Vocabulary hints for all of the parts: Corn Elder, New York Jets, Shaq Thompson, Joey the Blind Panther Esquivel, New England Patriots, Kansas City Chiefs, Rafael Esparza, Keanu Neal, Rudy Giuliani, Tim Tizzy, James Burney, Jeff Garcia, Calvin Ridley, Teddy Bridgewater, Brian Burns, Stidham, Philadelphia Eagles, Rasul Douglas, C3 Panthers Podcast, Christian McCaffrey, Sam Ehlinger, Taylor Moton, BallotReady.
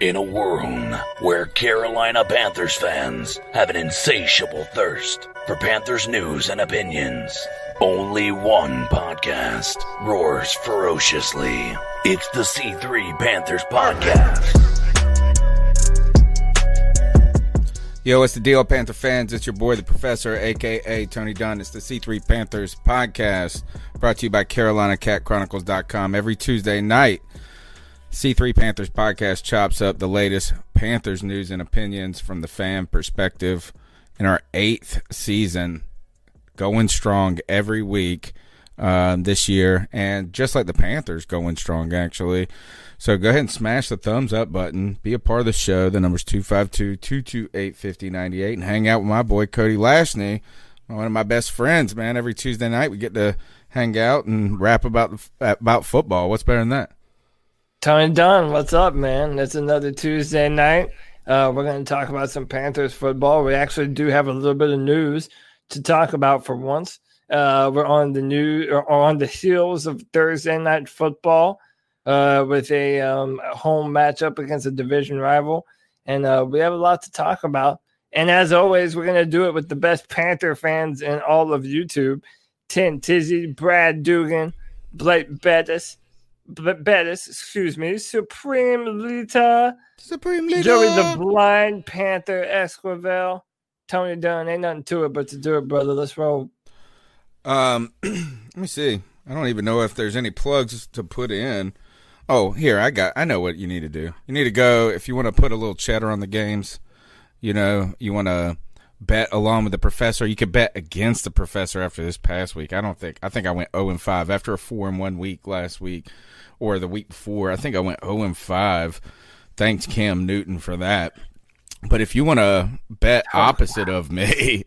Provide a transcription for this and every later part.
In a world where Carolina Panthers fans have an insatiable thirst for Panthers news and opinions, only one podcast roars ferociously. It's the C3 Panthers Podcast. Yo, what's the deal, Panther fans? It's your boy, the Professor, a.k.a. Tony Dunn. It's the C3 Panthers Podcast, brought to you by CarolinaCatChronicles.com every Tuesday night. C3 Panthers Podcast chops up the latest Panthers news and opinions from the fan perspective in our 8th season, going strong every week this year, and just like the Panthers, going strong, actually. So go ahead and smash the thumbs up button. Be a part of the show. The number's 252-228-5098, and hang out with my boy Cody Lashney, one of my best friends, man. Every Tuesday night we get to hang out and rap about football. What's better than that? Tony Dunn, what's up, man? It's another Tuesday night. We're going to talk about some Panthers football. We actually do have a little bit of news to talk about for once. We're on the heels of Thursday night football with a home matchup against a division rival, and we have a lot to talk about. And as always, we're going to do it with the best Panther fans in all of YouTube: Tim Tizzy, Brad Dugan, Blake Bettis, Supreme Lita, Joey the Blind Panther Esquivel, Tony Dunn. Ain't nothing to it but to do it, brother. Let's roll. Let me see. I don't even know if there's any plugs to put in. Oh, here, I know what you need to do. You need to go, if you want to put a little cheddar on the games, you know, you want to bet along with the Professor. You could bet against the Professor after this past week. I think I went 0-5 after a 4-1 week last week, or the week before. I think I went 0-5. Thanks Cam Newton for that. But if you want to bet opposite of me,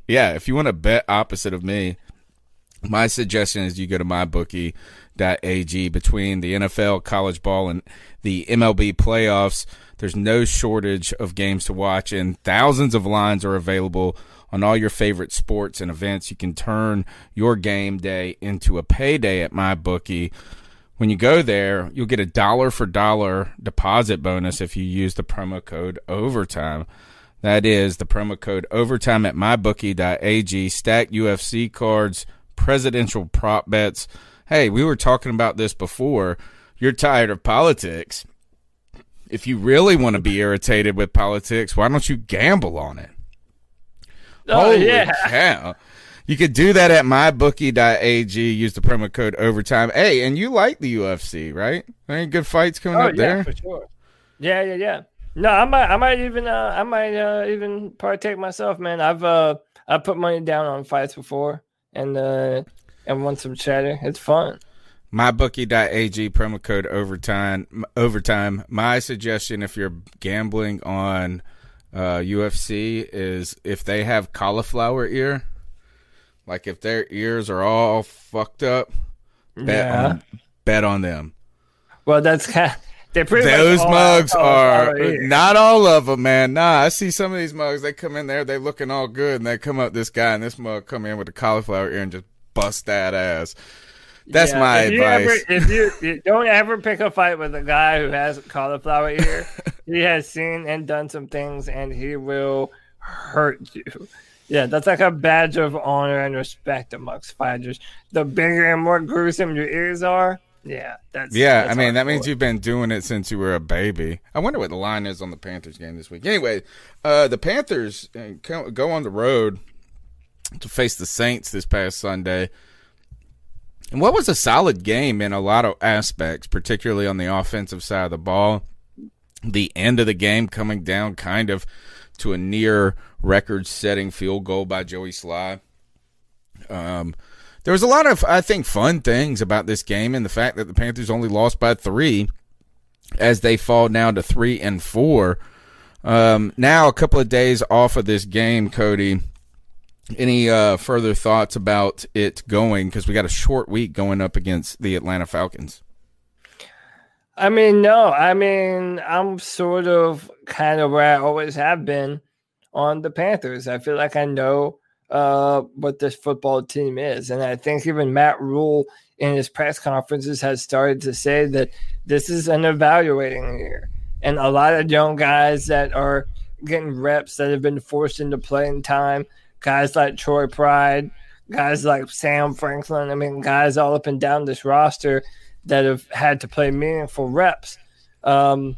my suggestion is you go to mybookie.ag. Between the NFL, college ball, and the MLB playoffs, there's no shortage of games to watch, and thousands of lines are available on all your favorite sports and events. You can turn your game day into a payday at MyBookie. When you go there, you'll get a dollar-for-dollar deposit bonus if you use the promo code OVERTIME. That is the promo code OVERTIME at mybookie.ag. Stack UFC cards, presidential prop bets. Hey, we were talking about this before. You're tired of politics. If you really want to be irritated with politics, why don't you gamble on it? Oh, holy cow. You could do that at mybookie.ag. Use the promo code OVERTIME. Hey, and you like the UFC, right? Any good fights coming up there? For sure. Yeah. No, I might even partake myself, man. I put money down on fights before, and won some cheddar. It's fun. MyBookie.ag, promo code OVERTIME. My suggestion, if you're gambling on UFC, is if they have cauliflower ear, like if their ears are all fucked up, bet on them. Well, that's kind of, those mugs are not all of them, man. Nah, I see some of these mugs. They come in there, they looking all good, and they come up this guy, and this mug come in with a cauliflower ear and just bust that ass. That's my advice. If you don't ever pick a fight with a guy who has cauliflower ear. He has seen and done some things, and he will hurt you. Yeah, that's like a badge of honor and respect amongst fighters. The bigger and more gruesome your ears are, Yeah, that's I mean, that means you've been doing it since you were a baby. I wonder what the line is on the Panthers game this week. Anyway, the Panthers go on the road to face the Saints this past Sunday. And what was a solid game in a lot of aspects, particularly on the offensive side of the ball. The end of the game coming down kind of to a near record-setting field goal by Joey Sly. There was a lot of, I think, fun things about this game, and the fact that the Panthers only lost by 3 as they fall now to 3-4. Now a couple of days off of this game, Cody, any further thoughts about it going? Because we got a short week going up against the Atlanta Falcons. I mean, no. I mean, I'm sort of kind of where I always have been on the Panthers. I feel like I know what this football team is. And I think even Matt Rhule in his press conferences has started to say that this is an evaluating year. And a lot of young guys that are getting reps that have been forced into playing time, guys like Troy Pride, guys like Sam Franklin, I mean, guys all up and down this roster that have had to play meaningful reps. And,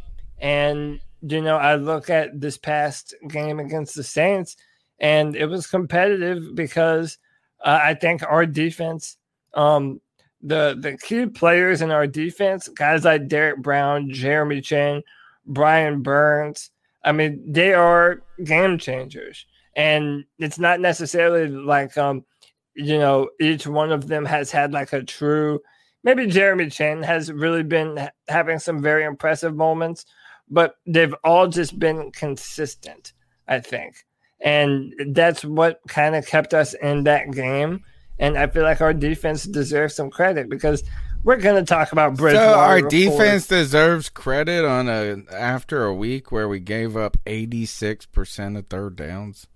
you know, I look at this past game against the Saints, and it was competitive because I think our defense, the key players in our defense, guys like Derek Brown, Jeremy Chin, Brian Burns, I mean, they are game changers. And it's not necessarily like, you know, each one of them has had like a true, maybe Jeremy Chin has really been having some very impressive moments, but they've all just been consistent, I think. And that's what kind of kept us in that game. And I feel like our defense deserves some credit because we're going to talk about Bridgewater. So our defense deserves credit on after a week where we gave up 86% of third downs.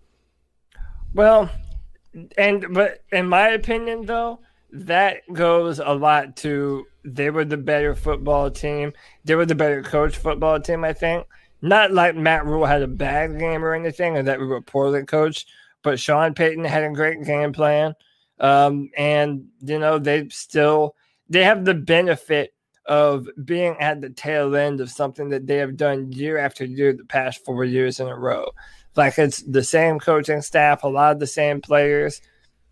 Well, but in my opinion, though, that goes a lot to they were the better football team. They were the better coach football team, I think. Not like Matt Rhule had a bad game or anything, or that we were poorly coached, but Sean Payton had a great game plan. And, you know, they have the benefit of being at the tail end of something that they have done year after year the past 4 years in a row. Like, it's the same coaching staff, a lot of the same players.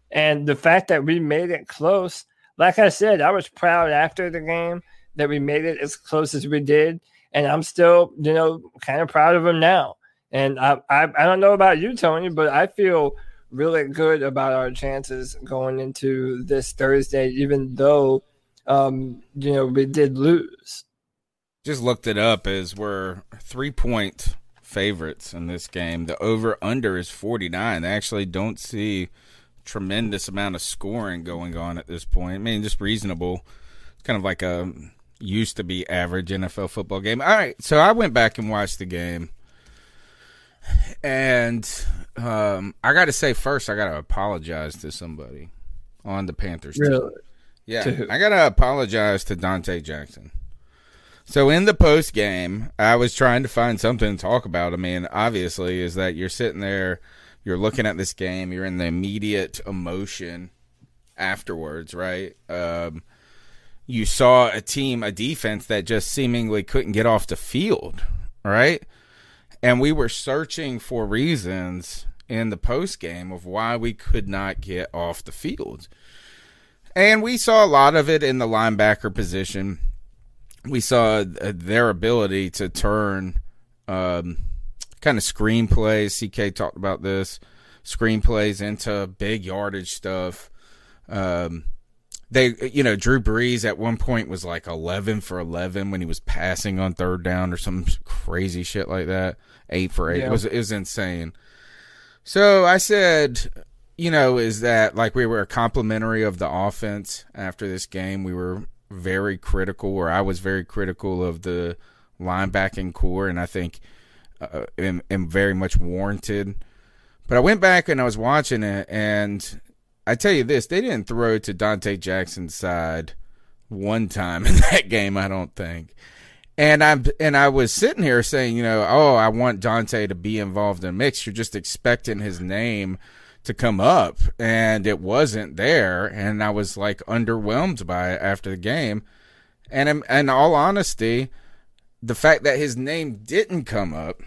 And the fact that we made it close, like I said, I was proud after the game that we made it as close as we did. And I'm still, you know, kind of proud of him now. And I don't know about you, Tony, but I feel really good about our chances going into this Thursday, even though, you know, we did lose. Just looked it up as we're 3-point favorites in this game. The over-under is 49. I actually don't see a tremendous amount of scoring going on at this point. I mean, just reasonable. It's kind of like a – used to be average NFL football game. All right, so I went back and watched the game. And I got to say, first, I got to apologize to somebody on the Panthers team. Yeah, to who? I got to apologize to Donte Jackson. So in the post game, I was trying to find something to talk about. I mean, obviously, is that you're sitting there, you're looking at this game, you're in the immediate emotion afterwards, right? You saw a defense that just seemingly couldn't get off the field, right? And we were searching for reasons in the postgame of why we could not get off the field. And we saw a lot of it in the linebacker position. We saw their ability to turn kind of screenplays. CK talked about this, screenplays into big yardage stuff. They, you know, Drew Brees at one point was like 11 for 11 when he was passing on third down or some crazy shit like that. 8 for 8. Yeah. It was insane. So I said, you know, is that like we were complimentary of the offense after this game? We were very critical, or I was very critical of the linebacking core, and I think am very much warranted. But I went back and I was watching it, and I tell you this, they didn't throw to Donte Jackson's side one time in that game, I don't think. And I was sitting here saying, you know, oh, I want Donte to be involved in the mix. You're just expecting his name to come up, and it wasn't there. And I was like underwhelmed by it after the game. And in all honesty, the fact that his name didn't come up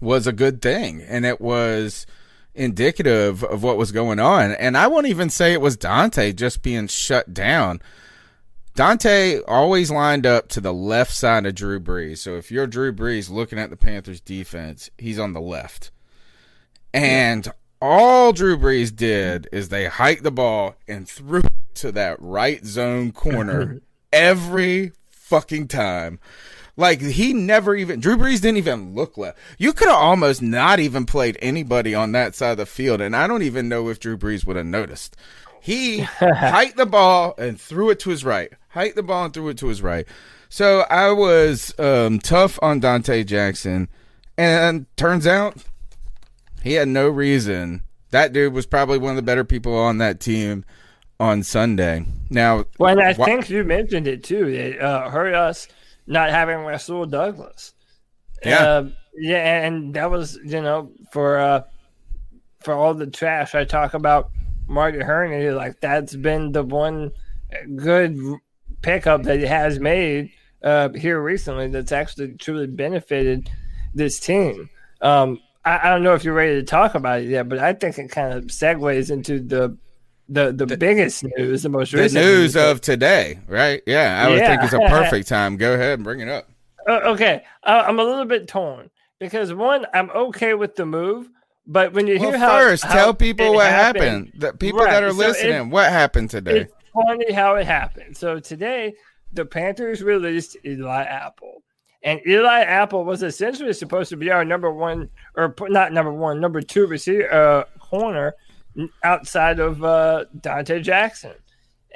was a good thing, and it was indicative of what was going on. And I won't even say it was Donte just being shut down. Donte always lined up to the left side of Drew Brees. So if you're Drew Brees looking at the Panthers defense, he's on the left. And all Drew Brees did is they hiked the ball and threw it to that right zone corner every fucking time. Like, he never even – Drew Brees didn't even look left. You could have almost not even played anybody on that side of the field, and I don't even know if Drew Brees would have noticed. He hiked the ball and threw it to his right. Hiked the ball and threw it to his right. So I was tough on Donte Jackson, and turns out he had no reason. That dude was probably one of the better people on that team on Sunday. Now, well, and I think you mentioned it, too. It hurt us not having Rasul Douglas. Yeah. Yeah, and that was, you know, for all the trash I talk about Margaret Herney, like, that's been the one good pickup that he has made here recently that's actually truly benefited this team. I don't know if you're ready to talk about it yet, but I think it kind of segues into the biggest news, the most recent news of today, right? Yeah, I would think it's a perfect time. Go ahead and bring it up. Okay, I'm a little bit torn because, one, I'm okay with the move, but when you hear how tell people what happened. The people that are listening, what happened today? It's funny how it happened. So today, the Panthers released Eli Apple, and Eli Apple was essentially supposed to be our number two receiver corner. Outside of Donte Jackson,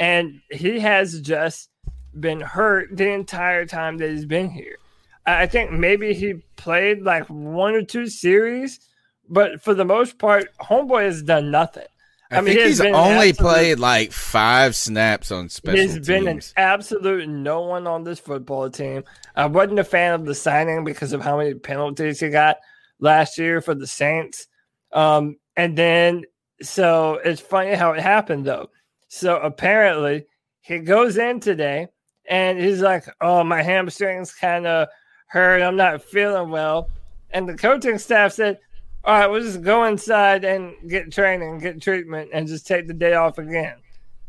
and he has just been hurt the entire time that he's been here. I think maybe he played like one or two series, but for the most part, homeboy has done nothing. I mean, he's only played like 5 snaps on special teams. He's been an absolute no one on this football team. I wasn't a fan of the signing because of how many penalties he got last year for the Saints, and then. So it's funny how it happened, though. So apparently he goes in today and he's like, oh, my hamstring's kind of hurt. I'm not feeling well. And the coaching staff said, all right, we'll just go inside and get training, get treatment, and just take the day off again.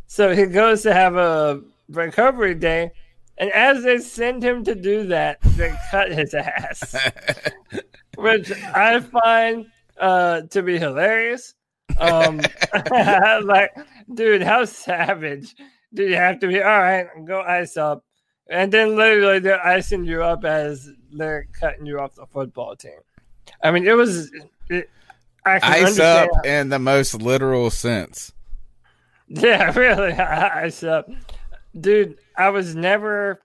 So he goes to have a recovery day. And as they send him to do that, they cut his ass, which I find to be hilarious. Like, dude, how savage do you have to be? All right, go ice up, and then literally they're icing you up as they're cutting you off the football team. I mean, it was ice up in the most literal sense. Yeah, really, ice up, dude. I was never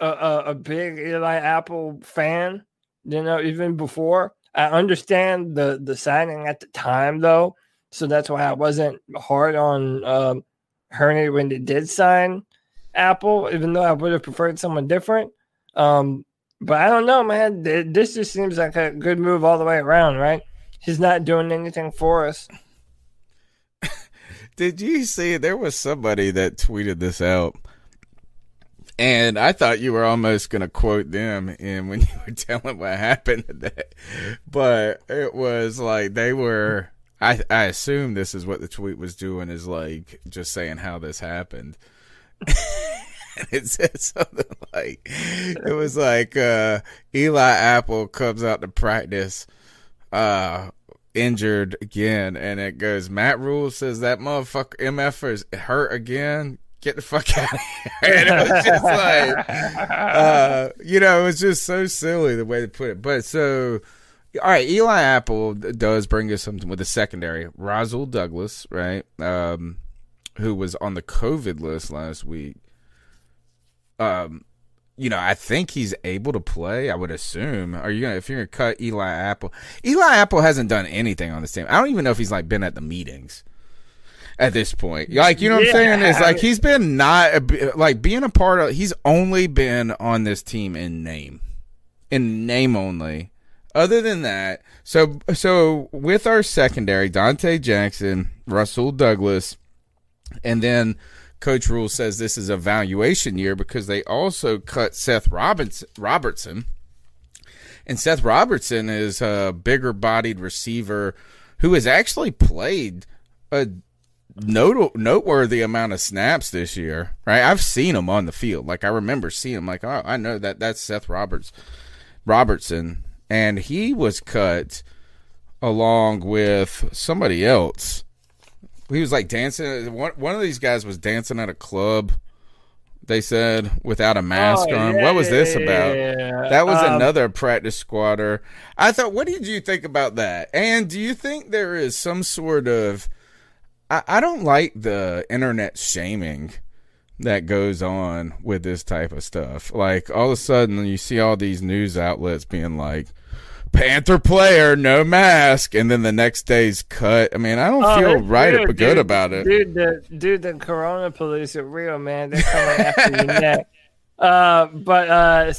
a big Eli Apple fan, you know, even before. I understand the signing at the time, though. So that's why I wasn't hard on Herney when they did sign Apple, even though I would have preferred someone different. But I don't know, man. This just seems like a good move all the way around, right? He's not doing anything for us. Did you see there was somebody that tweeted this out? And I thought you were almost going to quote them and when you were telling what happened today. But it was like they were... I assume this is what the tweet was doing, is like just saying how this happened. And it said something like, it was like Eli Apple comes out to practice injured again. And it goes, Matt Rhule says that motherfucker MF is hurt again. Get the fuck out of here. And it was just like, you know, it was just so silly the way they put it. But so... All right, Eli Apple does bring us something with the secondary. Rasul Douglas, right, who was on the COVID list last week. You know, I think he's able to play, I would assume. If you're going to cut Eli Apple hasn't done anything on this team. I don't even know if he's, like, been at the meetings at this point. Like, you know what I'm saying? It's like he's been not – like, being a part of – he's only been on this team in name. In name only. Other than that, so with our secondary, Donte Jackson, Rasul Douglas, and then Coach Rhule says this is a valuation year because they also cut Seth Robertson. And Seth Robertson is a bigger-bodied receiver who has actually played a noteworthy amount of snaps this year, right? I've seen him on the field. Like, I remember seeing him. Like, oh, I know that's Seth Robertson. And he was cut along with somebody else. He was, like, dancing. One of these guys was dancing at a club, they said, without a mask on. What was this about? That was another practice squatter. I thought, what did you think about that? And do you think there is some sort of – I don't like the internet shaming that goes on with this type of stuff. Like, all of a sudden you see all these news outlets being like, Panther player, no mask, and then the next day's cut. I mean, I don't feel right or good about it. Dude, the Corona police are real, man. They're coming after your neck. But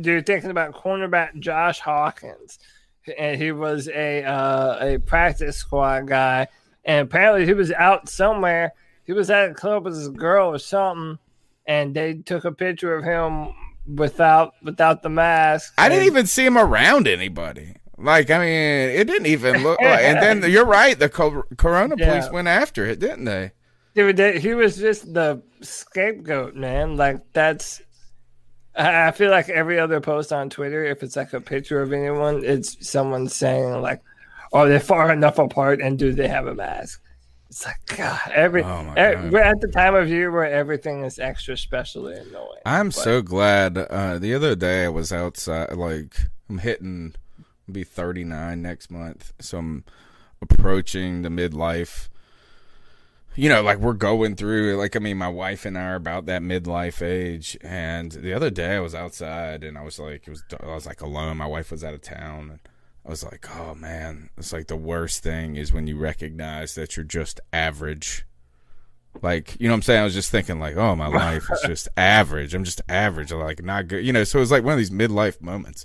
dude, thinking about cornerback Josh Hawkins, and he was a practice squad guy, and apparently he was out somewhere. He was at a club with his girl or something, and they took a picture of him without the mask. I didn't even see him around anybody. Like, I mean, it didn't even look like. And then you're right, the Corona police went after it, didn't they? Dude, he was just the scapegoat, man. Like, that's. I feel like every other post on Twitter, if it's like a picture of anyone, it's someone saying, like, are they far enough apart and do they have a mask? It's like, God, we're at the time of year where everything is extra special and annoying. I'm so glad. The other day I was outside, like, I'm hitting, I'll be 39 next month. So I'm approaching the midlife. You know, like, we're going through, like, I mean, my wife and I are about that midlife age. And the other day I was outside and I was like, I was alone. My wife was out of town. And I was like, oh, man, it's like the worst thing is when you recognize that you're just average. Like, you know what I'm saying? I was just thinking, like, oh, my life is just average. I'm just average. I'm like, not good. You know, so it was like one of these midlife moments.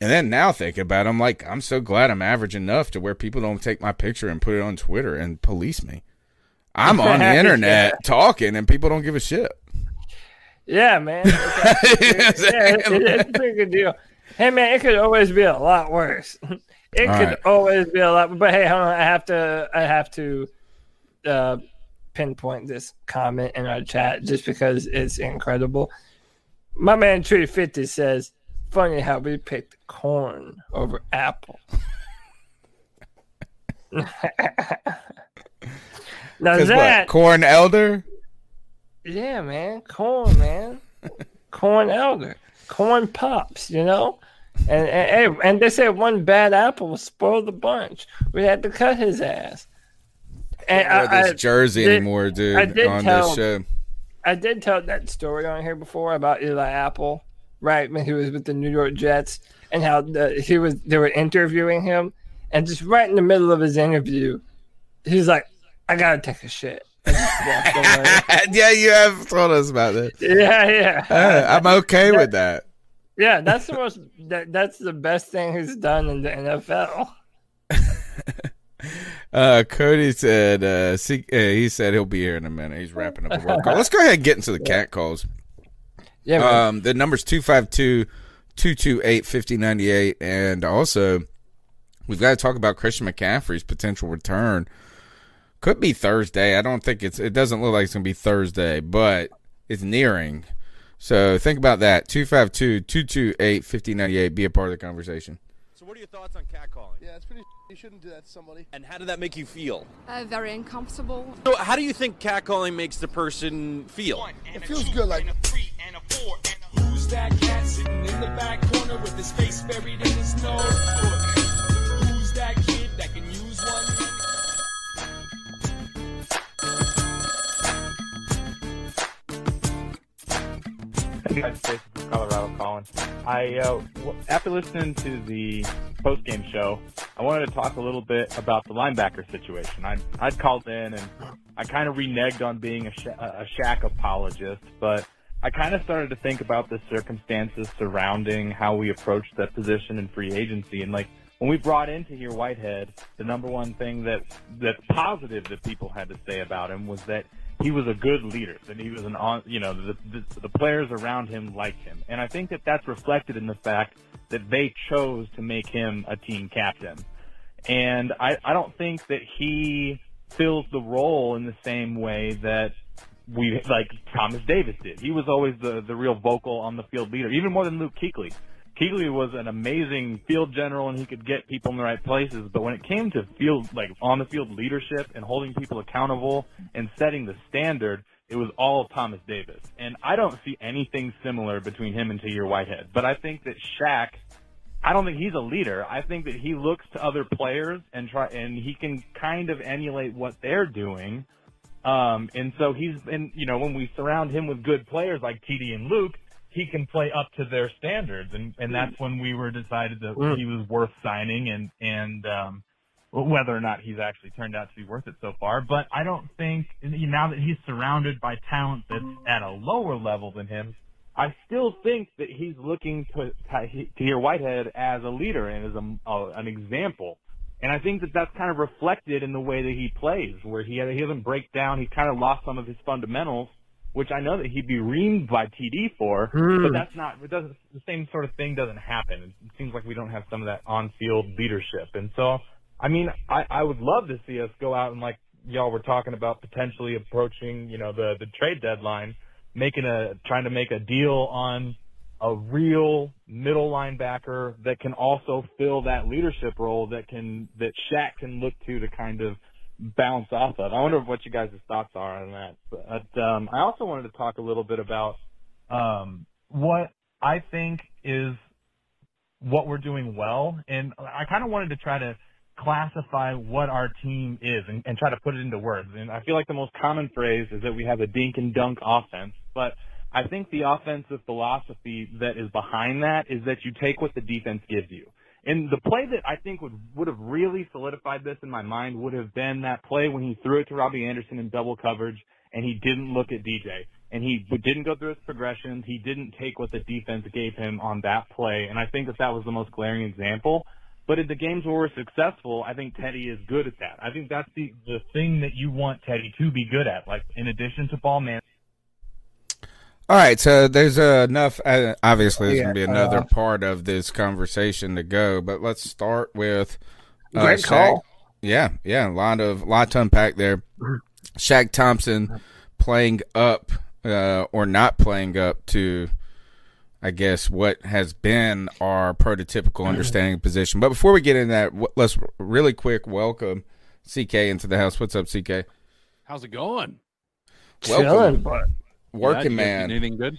And then now thinking about it, I'm like, I'm so glad I'm average enough to where people don't take my picture and put it on Twitter and police me. I'm on the internet talking and people don't give a shit. Yeah, man. It's a pretty good deal. Hey, man, it could always be a lot worse. It could always be a lot. But hey, hold on, I have to pinpoint this comment in our chat just because it's incredible. My man Tree50 says, "Funny how we picked corn over apple." Now that corn elder. Yeah, man, corn, man, corn elder. Corn pops, you know, and they said one bad apple will spoil the bunch. We had to cut his ass. And I can't wear this jersey anymore, dude. On this show, I did tell that story on here before about Eli Apple, right? When he was with the New York Jets, and how they were interviewing him, and just right in the middle of his interview, he's like, "I gotta take a shit." Yeah, you have told us about that. Yeah. I'm okay with that. Yeah, that's the most. That's the best thing he's done in the NFL. Cody said, he said he'll be here in a minute. He's wrapping up a work call. Let's go ahead and get into the cat calls. Yeah. Man. The number's 252-228-5098, and also we've got to talk about Christian McCaffrey's potential return. Could be Thursday. I don't think it doesn't look like it's going to be Thursday, but it's nearing. So think about that. 252-228-5098. Be a part of the conversation. So what are your thoughts on catcalling? Yeah, it's pretty – you shouldn't do that to somebody. And how did that make you feel? Very uncomfortable. So how do you think catcalling makes the person feel? It feels good, like – who's that cat sitting in the back corner with his face buried in his nose? Who's that kid that can use one? Jason from Colorado calling. After listening to the post-game show, I wanted to talk a little bit about the linebacker situation. I'd called in and I kind of reneged on being a Shaq apologist, but I kind of started to think about the circumstances surrounding how we approached that position in free agency. And like when we brought in Tahir Whitehead, the number one thing that's positive that people had to say about him was that he was a good leader, that he was the players around him liked him. And I think that that's reflected in the fact that they chose to make him a team captain. And I don't think that he fills the role in the same way that Thomas Davis did. He was always the real vocal on the field leader, even more than Luke Kuechly. Kuechly was an amazing field general, and he could get people in the right places. But when it came to on the field leadership and holding people accountable and setting the standard, it was all Thomas Davis. And I don't see anything similar between him and Tahir Whitehead. But I think that Shaq, I don't think he's a leader. I think that he looks to other players and he can kind of emulate what they're doing. And so when we surround him with good players like TD and Luke, he can play up to their standards. And that's when we were decided that he was worth signing and whether or not he's actually turned out to be worth it so far. But I don't think, now that he's surrounded by talent that's at a lower level than him, I still think that he's looking to Tahir Whitehead as a leader and as an example. And I think that that's kind of reflected in the way that he plays, where he doesn't break down. He kind of lost some of his fundamentals, which I know that he'd be reamed by TD for, but that's not. The same sort of thing doesn't happen. It seems like we don't have some of that on-field leadership. And so, I mean, I would love to see us go out and, like y'all were talking about, potentially approaching, the trade deadline, trying to make a deal on a real middle linebacker that can also fill that leadership role that Shaq can look to kind of bounce off of. I wonder what you guys' thoughts are on that. But I also wanted to talk a little bit about what I think is what we're doing well. And I kind of wanted to try to classify what our team is and try to put it into words. And I feel like the most common phrase is that we have a dink and dunk offense. But I think the offensive philosophy that is behind that is that you take what the defense gives you. And the play that I think would have really solidified this in my mind would have been that play when he threw it to Robbie Anderson in double coverage and he didn't look at DJ. And he didn't go through his progressions. He didn't take what the defense gave him on that play. And I think that was the most glaring example. But in the games where we're successful, I think Teddy is good at that. I think that's the thing that you want Teddy to be good at, like in addition to ball management. All right, so there's enough. Obviously, there's going to be another part of this conversation to go, but let's start with great call. Yeah, a lot to unpack there. Shaq Thompson playing up or not playing up to, I guess, what has been our prototypical understanding position. But before we get into that, let's really quick welcome CK into the house. What's up, CK? How's it going? Welcome, bud. Working man. Anything good?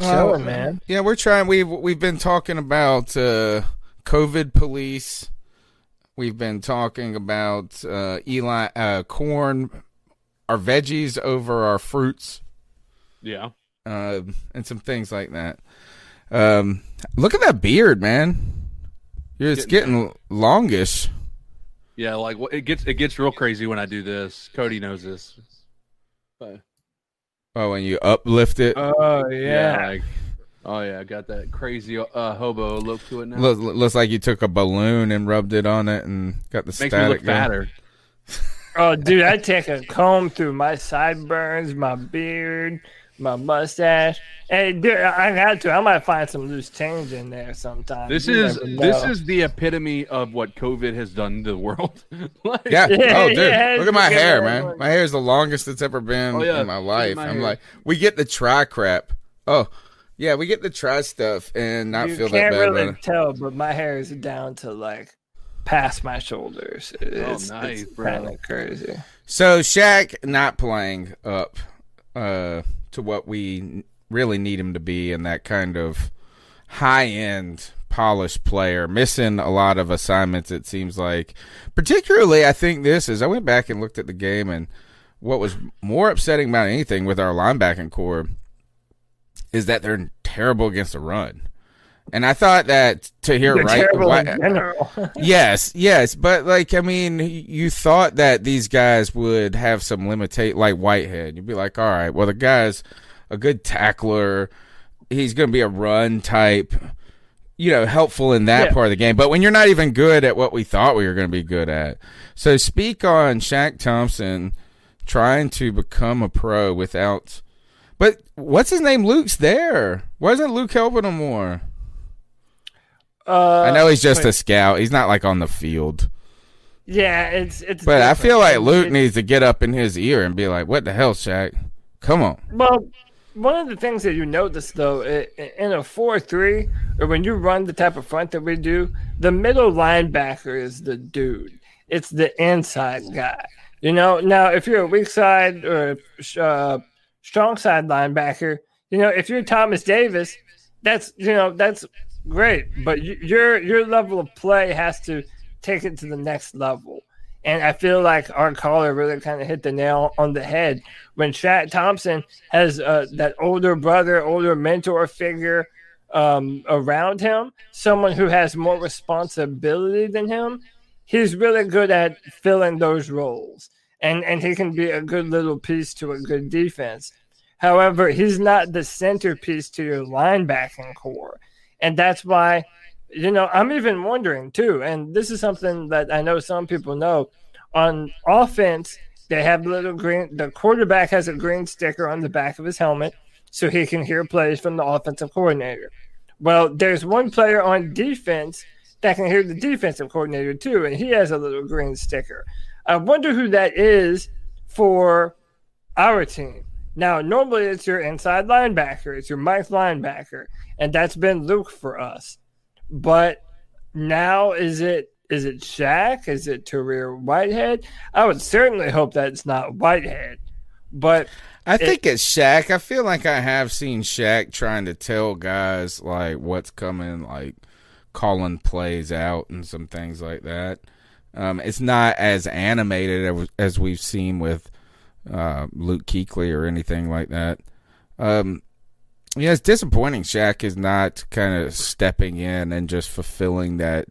Chilling, man. Yeah, we're trying. We've been talking about COVID police. We've been talking about Eli corn, our veggies over our fruits. Yeah, and some things like that. Look at that beard, man. It's getting longish. Yeah, like it gets real crazy when I do this. Cody knows this. Oh, and you uplift it. Oh yeah. I got that crazy hobo look to it now. Looks like you took a balloon and rubbed it on it and got the static. Makes me look fatter. Oh, dude, I take a comb through my sideburns, my beard, my mustache. Hey, dude, I might find some loose change in there sometime. This is the epitome of what COVID has done to the world. Look at my hair, man. My hair is the longest it's ever been in my life. We get the try crap. Oh, yeah, we get the try stuff and not feel that bad. You can't really tell, but my hair is down to past my shoulders. It's kind of crazy. So Shaq not playing up to what we really need him to be, and that kind of high-end polished player, missing a lot of assignments, it seems like. Particularly, I think I went back and looked at the game, and what was more upsetting about anything with our linebacking corps is that they're terrible against the run. And I thought that Tahir Whitehead. Yes. But, you thought that these guys would have some limitation, like Whitehead. You'd be like, all right, well, the guy's a good tackler. He's going to be a run type, helpful in that part of the game. But when you're not even good at what we thought we were going to be good at. So speak on Shaq Thompson trying to become a pro without – but what's his name? Luke's there. Why isn't Luke helping him more? I know he's just a scout. He's not, like, on the field. Yeah, it's. But different. I feel like Luke needs to get up in his ear and be like, what the hell, Shaq? Come on. Well, one of the things that you notice, though, in a 4-3, or when you run the type of front that we do, the middle linebacker is the dude. It's the inside guy. You know, now, if you're a weak side or strong side linebacker, you know, if you're Thomas Davis, that's great. But your level of play has to take it to the next level. And I feel like our caller really kind of hit the nail on the head. When Shaq Thompson has that older brother, older mentor figure around him, someone who has more responsibility than him, he's really good at filling those roles. And he can be a good little piece to a good defense. However, he's not the centerpiece to your linebacking core. And that's why, you know, I'm even wondering, too, and this is something that I know some people know, on offense, they have the quarterback has a green sticker on the back of his helmet so he can hear plays from the offensive coordinator. Well, there's one player on defense that can hear the defensive coordinator, too, and he has a little green sticker. I wonder who that is for our team. Now, normally it's your inside linebacker. It's your Mike linebacker, and that's been Luke for us. But now is it Shaq? Is it Tahir Whitehead? I would certainly hope that it's not Whitehead. But I think it's Shaq. I feel like I have seen Shaq trying to tell guys like what's coming, like calling plays out and some things like that. It's not as animated as we've seen with Luke Kuechly or anything like that. Yeah, it's disappointing Shaq is not kind of stepping in and just fulfilling that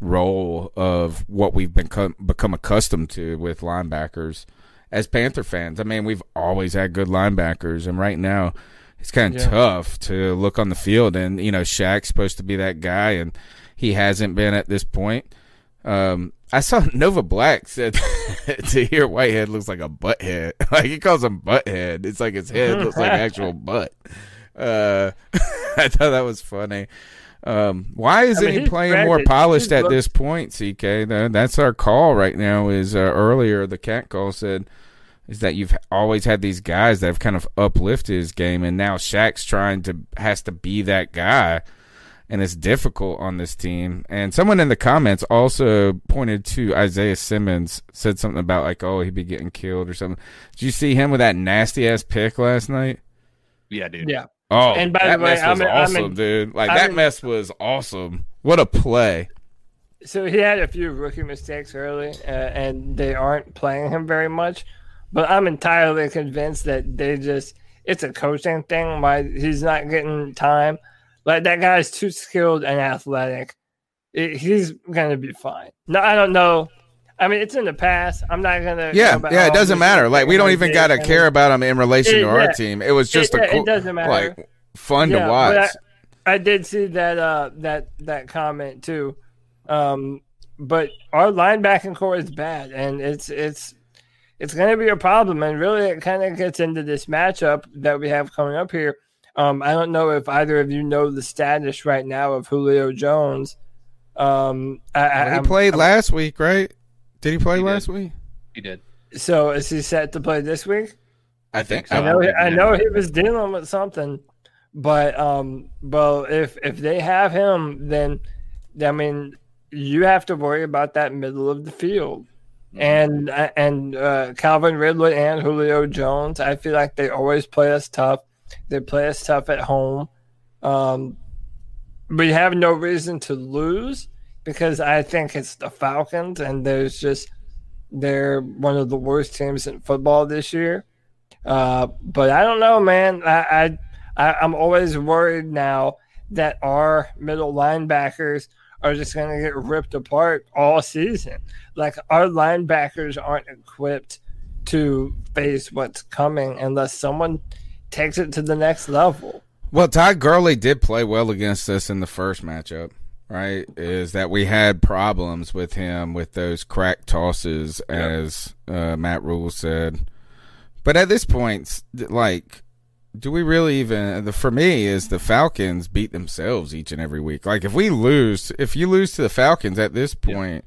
role of what we've become accustomed to with linebackers as Panther fans. I mean, we've always had good linebackers, and right now it's kind of tough to look on the field. And, you know, Shaq's supposed to be that guy, and he hasn't been at this point. I saw Nova Black said Tahir Whitehead looks like a butthead. Like, he calls him butthead. It's like his head looks like actual butt. I thought that was funny. Why isn't he playing more polished at this point, CK? That's our call right now is earlier the cat call said is that you've always had these guys that have kind of uplifted his game, and now Shaq's has to be that guy, and it's difficult on this team. And someone in the comments also pointed to Isaiah Simmons, said something about like, oh, he'd be getting killed or something. Did you see him with that nasty-ass pick last night? Yeah, dude. Yeah. Oh, and by the way, that mess was awesome, dude. Like, that mess was awesome. What a play. So he had a few rookie mistakes early, and they aren't playing him very much. But I'm entirely convinced that it's a coaching thing why he's not getting time. Like, that guy's too skilled and athletic. He's going to be fine. No, I don't know. I mean, it's in the past. I'm not going to. Yeah, it doesn't matter. Like, we don't even got to care about him in relation to our team. It was just it doesn't matter. Like, fun to watch. I did see that that comment too. But our linebacking core is bad, and it's going to be a problem. And really, it kind of gets into this matchup that we have coming up here. I don't know if either of you know the status right now of Julio Jones. He played last week, right? Did he play last week? He did. So is he set to play this week? I think so. I know he was dealing with something, but well, if they have him, then I mean, you have to worry about that middle of the field, and Calvin Ridley and Julio Jones. I feel like they always play us tough. They play us tough at home. We have no reason to lose because I think it's the Falcons, and they're one of the worst teams in football this year. But I don't know, man. I'm always worried now that our middle linebackers are just going to get ripped apart all season. Like, our linebackers aren't equipped to face what's coming unless someone – takes it to the next level. Well, Todd Gurley did play well against us in the first matchup, right? Is that we had problems with him with those crack tosses, as Matt Rhule said. But at this point, like, do we really even, for me, is the Falcons beat themselves each and every week. Like, if you lose to the Falcons at this point,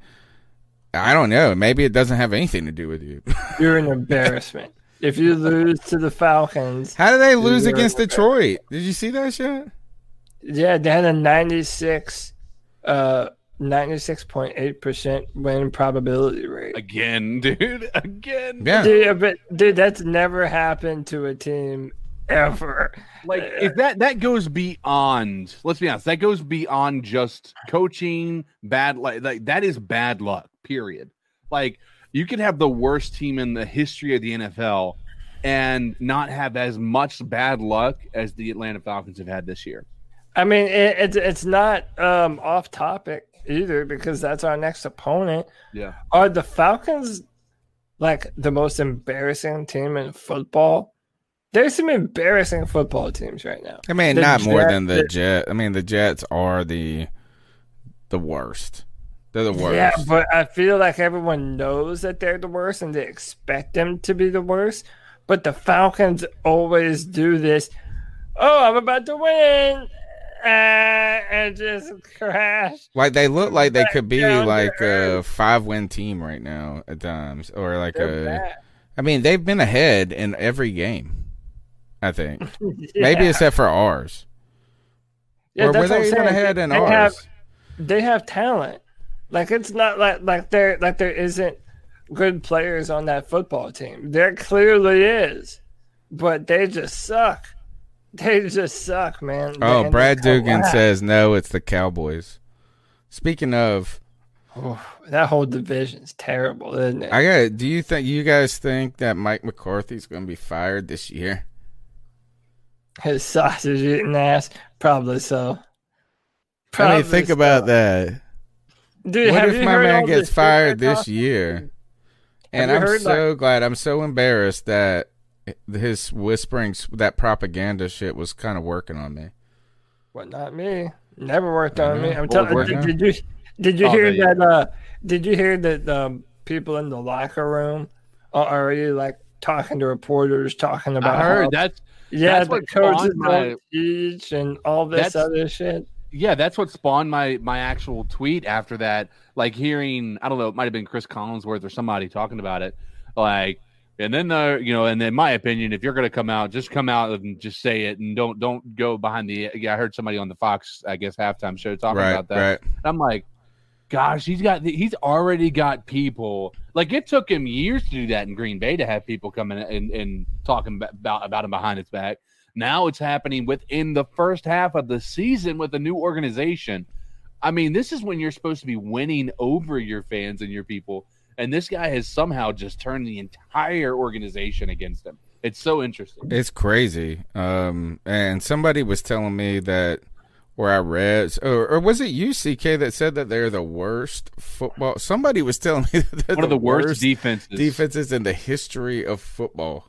I don't know. Maybe it doesn't have anything to do with you. You're an embarrassment. If you lose to the Falcons. How did they lose against Detroit? Did you see that shit? Yeah, they had a 96.8% win probability rate. Again, dude. Again. Yeah. Dude, that's never happened to a team ever. Like, if that goes beyond, let's be honest, that goes beyond just coaching, bad luck. Like, that is bad luck, period. Like, you could have the worst team in the history of the NFL and not have as much bad luck as the Atlanta Falcons have had this year. I mean, it's not off topic either, because that's our next opponent. Yeah. Are the Falcons like the most embarrassing team in football? There's some embarrassing football teams right now. I mean, not more than the Jets. I mean, the Jets are the worst. They're the worst. Yeah, but I feel like everyone knows that they're the worst and they expect them to be the worst. But the Falcons always do this. Oh, I'm about to win. And just crash. Like, they look like they could be like a 5-win team right now at times, or like bad. I mean, they've been ahead in every game, I think. Yeah. Maybe except for ours. Yeah, or were they even ahead in ours? They have talent. Like, it's not like there isn't good players on that football team. There clearly is, but they just suck. They just suck, man. Oh, Brad Dugan says, no, it's the Cowboys. Speaking of. Oh, that whole division's terrible, isn't it? Do you think that Mike McCarthy's going to be fired this year? His sausage-eating ass? Probably so. Probably. I mean, think about that. Dude, what if my man gets fired this year? And I'm so glad. I'm so embarrassed that his whispering, that propaganda shit was kind of working on me. What, not me? Never worked on me. I'm telling you. Did you hear that? Did you hear that people in the locker room are already like talking to reporters, talking about? I heard that's what coaches don't teach and all this other shit. Yeah, that's what spawned my actual tweet after that. Like, hearing, I don't know, it might have been Chris Collinsworth or somebody talking about it, like. And then, and in my opinion, if you're going to come out, just come out and just say it, and don't go behind the. Yeah, I heard somebody on the Fox, I guess, halftime show talking about that. Right. And I'm like, gosh, he's already got people. Like, it took him years to do that in Green Bay, to have people coming and talking about him behind his back. Now it's happening within the first half of the season with a new organization. I mean, this is when you're supposed to be winning over your fans and your people. And this guy has somehow just turned the entire organization against him. It's so interesting. It's crazy. And somebody was telling me that, or I read, or was it you, CK, that said that they're the worst football? Somebody was telling me that they're one of the worst defenses in the history of football.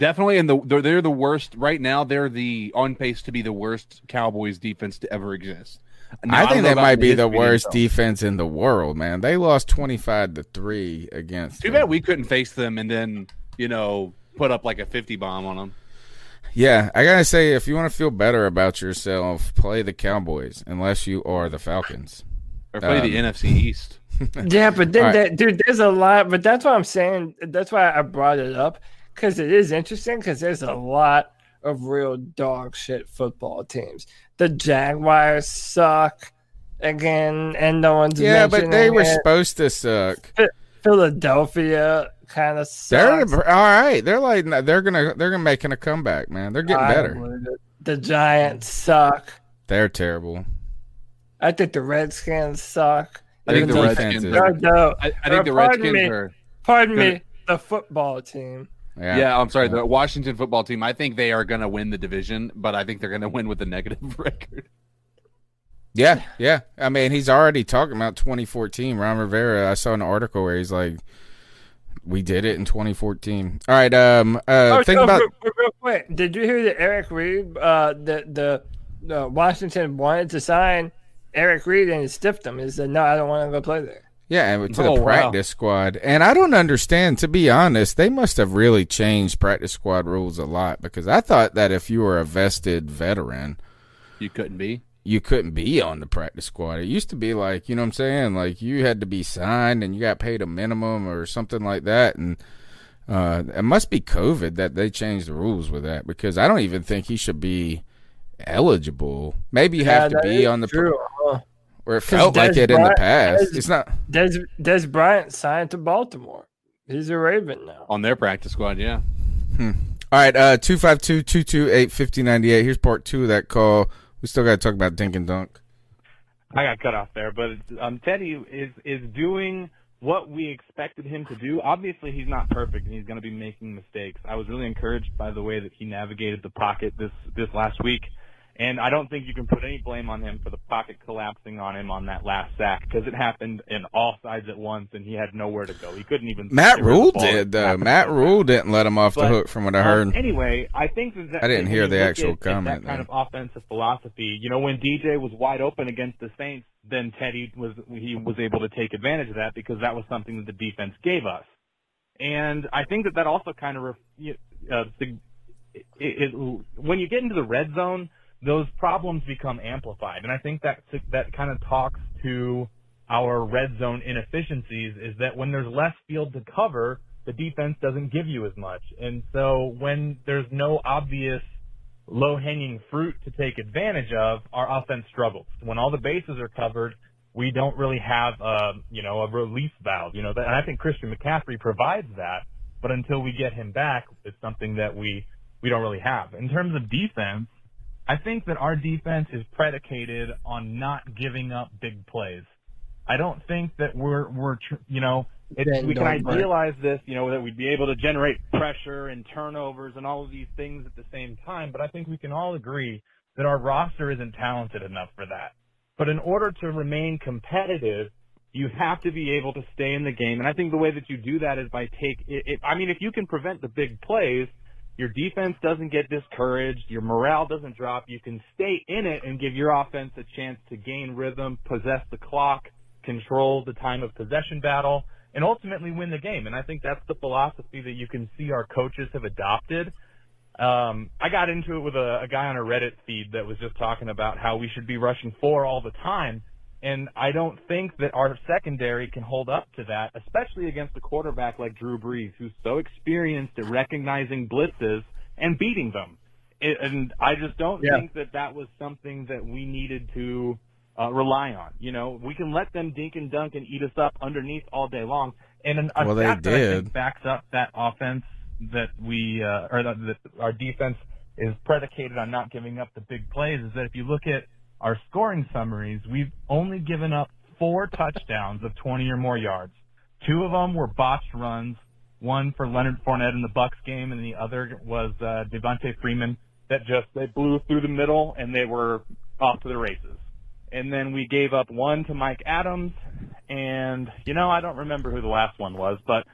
Definitely, and they're the worst right now. They're on pace to be the worst Cowboys defense to ever exist. Now, I think that might be the worst defense in the world, man. They lost 25-3 against. Too bad we couldn't face them and then, put up like a 50 bomb on them. Yeah, I gotta say, if you want to feel better about yourself, play the Cowboys, unless you are the Falcons, or play the NFC East. Yeah, but then there's a lot. But that's what I'm saying. That's why I brought it up, because it is interesting. Because there's a lot of real dog shit football teams. The Jaguars suck again, and no one's mentioning it. Yeah, but they were supposed to suck. Philadelphia kind of sucks. They're all right. They're like they're gonna making a comeback, man. They're getting better. The Giants suck. They're terrible. I think the Redskins suck. I think the Redskins are. Pardon me, the football team. Yeah, I'm sorry. The Washington football team, I think they are going to win the division, but I think they're going to win with a negative record. Yeah. I mean, he's already talking about 2014. Ron Rivera, I saw an article where he's like, we did it in 2014. All right. Real quick, did you hear that Eric Reed, Washington wanted to sign Eric Reed and he stiffed him? He said, no, I don't want to go play there. Yeah, to the practice squad. And I don't understand, to be honest, they must have really changed practice squad rules a lot, because I thought that if you were a vested veteran, you couldn't be on the practice squad. It used to be like, you know what I'm saying, like you had to be signed and you got paid a minimum or something like that. And it must be COVID that they changed the rules with that, because I don't even think he should be eligible. Maybe you have to be on the practice. Or it felt like it in the past. It's not. Des Bryant signed to Baltimore. He's a Raven now. On their practice squad, yeah. All right, 252-228-5098. Here's part two of that call. We still got to talk about Dink and Dunk. I got cut off there, but Teddy is doing what we expected him to do. Obviously, he's not perfect, and he's going to be making mistakes. I was really encouraged by the way that he navigated the pocket this last week. And I don't think you can put any blame on him for the pocket collapsing on him on that last sack, because it happened in all sides at once, and he had nowhere to go. He couldn't even. Matt Rhule did, though. Matt Rhule didn't let him off the hook, from what I heard. Anyway, I think that I didn't hear the actual comment. That kind of offensive philosophy. You know, when DJ was wide open against the Saints, then Teddy was able to take advantage of that, because that was something that the defense gave us. And I think that also kind of when you get into the red zone, those problems become amplified. And I think that kind of talks to our red zone inefficiencies, is that when there's less field to cover, the defense doesn't give you as much. And so when there's no obvious low-hanging fruit to take advantage of, our offense struggles. When all the bases are covered, we don't really have a release valve. You know, and I think Christian McCaffrey provides that, but until we get him back, it's something that we don't really have. In terms of defense, I think that our defense is predicated on not giving up big plays. I don't think that we can idealize this, you know, that we'd be able to generate pressure and turnovers and all of these things at the same time. But I think we can all agree that our roster isn't talented enough for that. But in order to remain competitive, you have to be able to stay in the game. And I think the way that you do that is by if you can prevent the big plays, your defense doesn't get discouraged. Your morale doesn't drop. You can stay in it and give your offense a chance to gain rhythm, possess the clock, control the time of possession battle, and ultimately win the game. And I think that's the philosophy that you can see our coaches have adopted. I got into it with a guy on a Reddit feed that was just talking about how we should be rushing four all the time. And I don't think that our secondary can hold up to that, especially against a quarterback like Drew Brees, who's so experienced at recognizing blitzes and beating them. And I just don't think that was something that we needed to rely on. You know, we can let them dink and dunk and eat us up underneath all day long. And I think backs up that offense that our defense is predicated on not giving up the big plays is that if you look at our scoring summaries, we've only given up 4 touchdowns of 20 or more yards. 2 of them were botched runs, one for Leonard Fournette in the Bucs game, and the other was Devontae Freeman they blew through the middle, and they were off to the races. And then we gave up 1 to Mike Adams, and, you know, I don't remember who the last one was, but...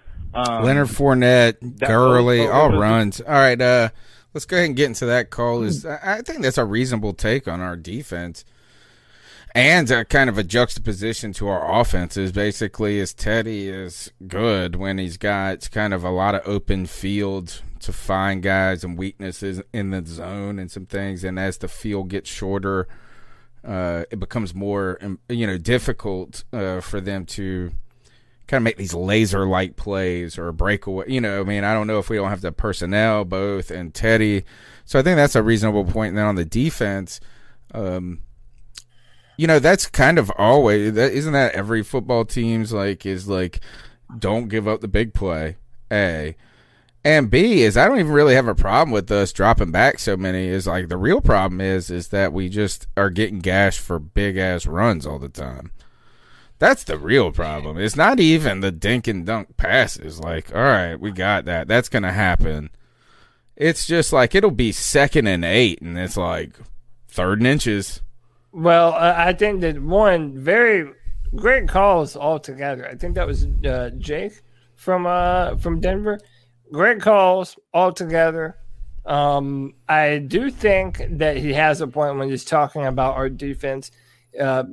Leonard Fournette, Gurley, all runs. All right, let's go ahead and get into that call. I think that's a reasonable take on our defense, and a kind of a juxtaposition to our offenses. Basically, is Teddy is good when he's got kind of a lot of open field to find guys and weaknesses in the zone and some things. And as the field gets shorter, it becomes more, you know, difficult for them to kind of make these laser-like plays or breakaway. You know, I mean, I don't know if we don't have the personnel, both, and Teddy. So I think that's a reasonable point. And then on the defense, you know, that's kind of always – isn't that every football team's, like, is, like, don't give up the big play, A. And B is I don't even really have a problem with us dropping back so many. Is like, the real problem is that we just are getting gashed for big-ass runs all the time. That's the real problem. It's not even the dink and dunk passes. Like, all right, we got that. That's going to happen. It's just like it'll be 2nd and 8, and it's like 3rd and inches. Well, I think that one very great calls altogether. I think that was Jake from Denver. Great calls altogether. I do think that he has a point when he's talking about our defense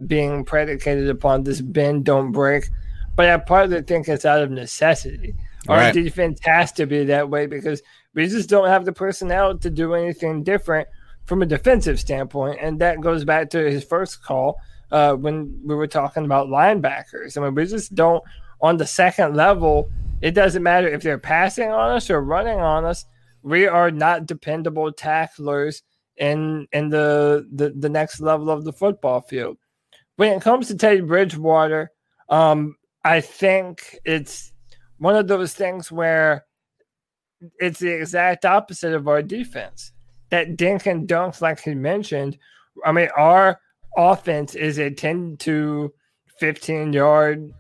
being predicated upon this bend, don't break But I partly think it's out of necessity. Our defense has to be that way because we just don't have the personnel to do anything different from a defensive standpoint. And that goes back to his first call when we were talking about linebackers. I mean, we just don't – on the second level, it doesn't matter if they're passing on us or running on us. We are not dependable tacklers in the next level of the football field. When it comes to Teddy Bridgewater, I think it's one of those things where it's the exact opposite of our defense. That dink and dunks, like he mentioned, I mean, our offense is a 10 to 15-yard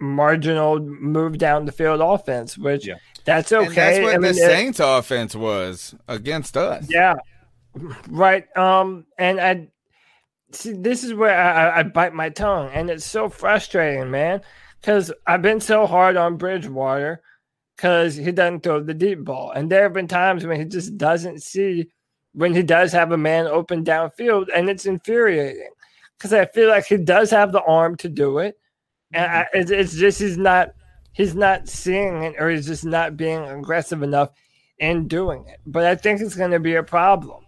marginal move down the field offense, which that's okay. And that's what the Saints offense was against us. Yeah, right. And I see this is where I bite my tongue, and it's so frustrating, man, because I've been so hard on Bridgewater because he doesn't throw the deep ball, and there have been times when he just doesn't see when he does have a man open downfield, and it's infuriating because I feel like he does have the arm to do it. And it's just he's not seeing it, or he's just not being aggressive enough in doing it. But I think it's going to be a problem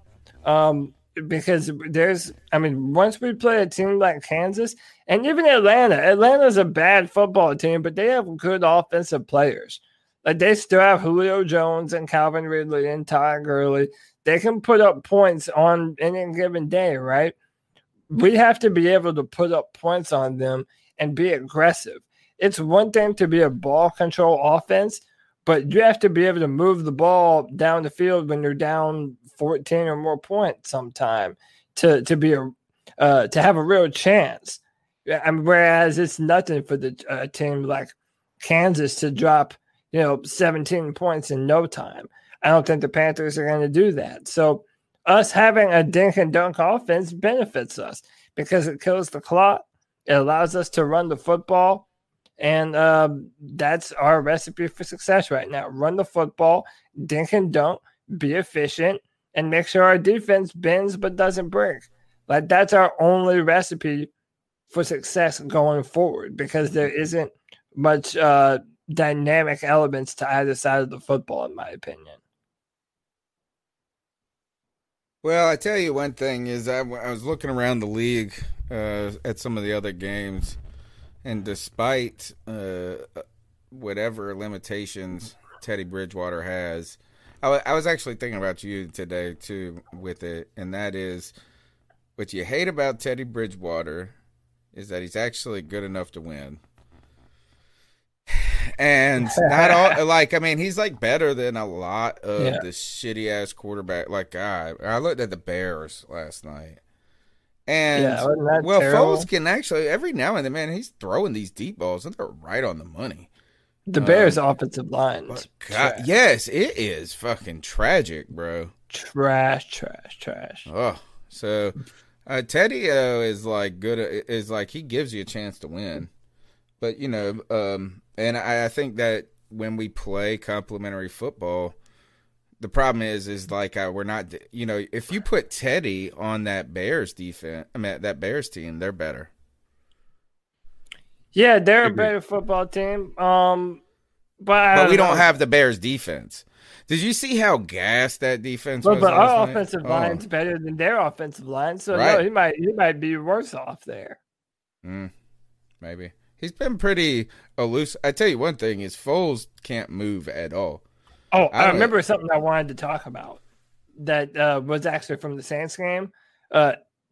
because once we play a team like Kansas and even Atlanta's a bad football team, but they have good offensive players. Like they still have Julio Jones and Calvin Ridley and Todd Gurley. They can put up points on any given day, right? We have to be able to put up points on them and be aggressive. It's one thing to be a ball control offense, but you have to be able to move the ball down the field when you're down 14 or more points sometime to be to have a real chance. And whereas it's nothing for the team like Kansas to drop 17 points in no time. I don't think the Panthers are going to do that. So us having a dink and dunk offense benefits us because it kills the clock. It allows us to run the football, and that's our recipe for success right now. Run the football, dink and dunk, be efficient, and make sure our defense bends but doesn't break. Like that's our only recipe for success going forward because there isn't much dynamic elements to either side of the football, in my opinion. Well, I tell you one thing is I was looking around the league at some of the other games, and despite whatever limitations Teddy Bridgewater has, I was actually thinking about you today too with it, and that is what you hate about Teddy Bridgewater is that he's actually good enough to win. And not all he's like better than a lot of the shitty ass quarterback. Like I looked at the Bears last night. And, Foles can actually, every now and then, man, he's throwing these deep balls, and they're right on the money. The Bears' offensive line. Yes, it is fucking tragic, bro. Trash. Oh, so Teddy is he gives you a chance to win. But, and I think that when we play complimentary football, the problem is we're not, if you put Teddy on that Bears defense, that Bears team, they're better. Yeah, they're a better football team. But we don't have the Bears defense. Did you see how gassed that defense was? But our offensive line's better than their offensive line, so right. No, he might be worse off there. Maybe he's been pretty elusive. I tell you one thing is Foles can't move at all. Oh, I remember something I wanted to talk about that was actually from the Saints game.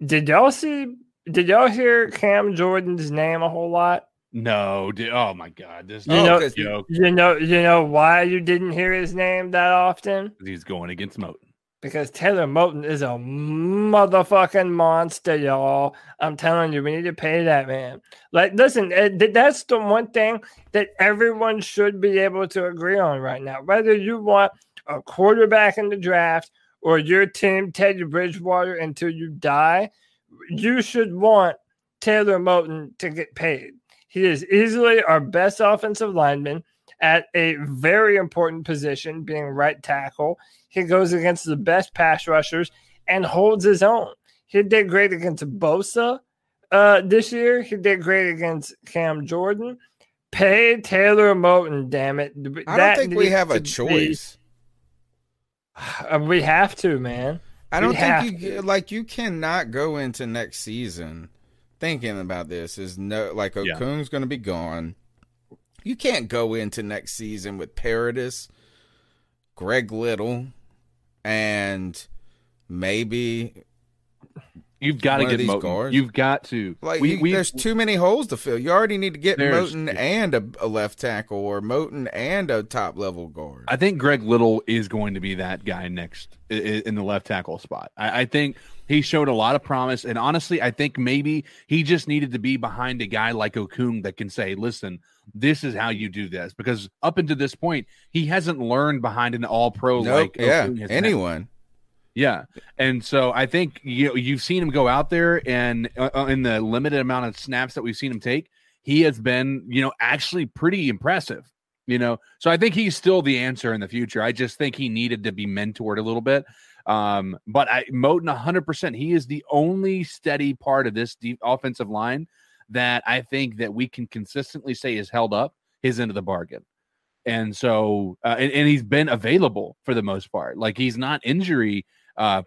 Did y'all hear Cam Jordan's name a whole lot? No. Oh my God. This is a joke. You know why you didn't hear his name that often? He's going against Moton. Because Taylor Moton is a motherfucking monster, y'all. I'm telling you, we need to pay that man. Like, listen, that's the one thing that everyone should be able to agree on right now. Whether you want a quarterback in the draft or your team, Teddy Bridgewater, until you die, you should want Taylor Moton to get paid. He is easily our best offensive lineman at a very important position, being right tackle. He goes against the best pass rushers and holds his own. He did great against Bosa this year. He did great against Cam Jordan. Pay Taylor Moton, damn it. I don't think we have a choice. We have to, man. I don't think you cannot go into next season thinking about this. Is no like Okun's going to be gone. You can't go into next season with Paradis, Greg Little, and maybe you've got to get Moton. Guards. You've got to. Like there's too many holes to fill. You already need to get Moton and a left tackle, or Moton and a top level guard. I think Greg Little is going to be that guy next in the left tackle spot. I think he showed a lot of promise, and honestly, I think maybe he just needed to be behind a guy like Okung that can say, "Listen, this is how you do this," because up until this point, he hasn't learned behind an All-Pro Okung has anyone. Had. Yeah, and so I think you've seen him go out there, and in the limited amount of snaps that we've seen him take, he has been, actually pretty impressive. So I think he's still the answer in the future. I just think he needed to be mentored a little bit. But Moton, 100%, he is the only steady part of this deep offensive line that I think that we can consistently say is held up his end of the bargain. And so, and he's been available for the most part. Like, he's not injury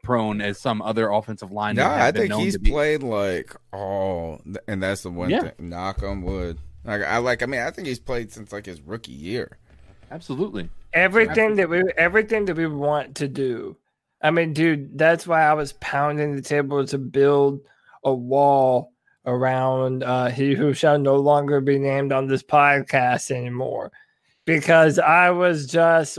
prone as some other offensive line. No, I think he's played like all, and that's the one thing. Knock on wood. I think he's played since like his rookie year. Absolutely. Everything that we want to do. I mean, dude, that's why I was pounding the table to build a wall around he who shall no longer be named on this podcast anymore. Because I was just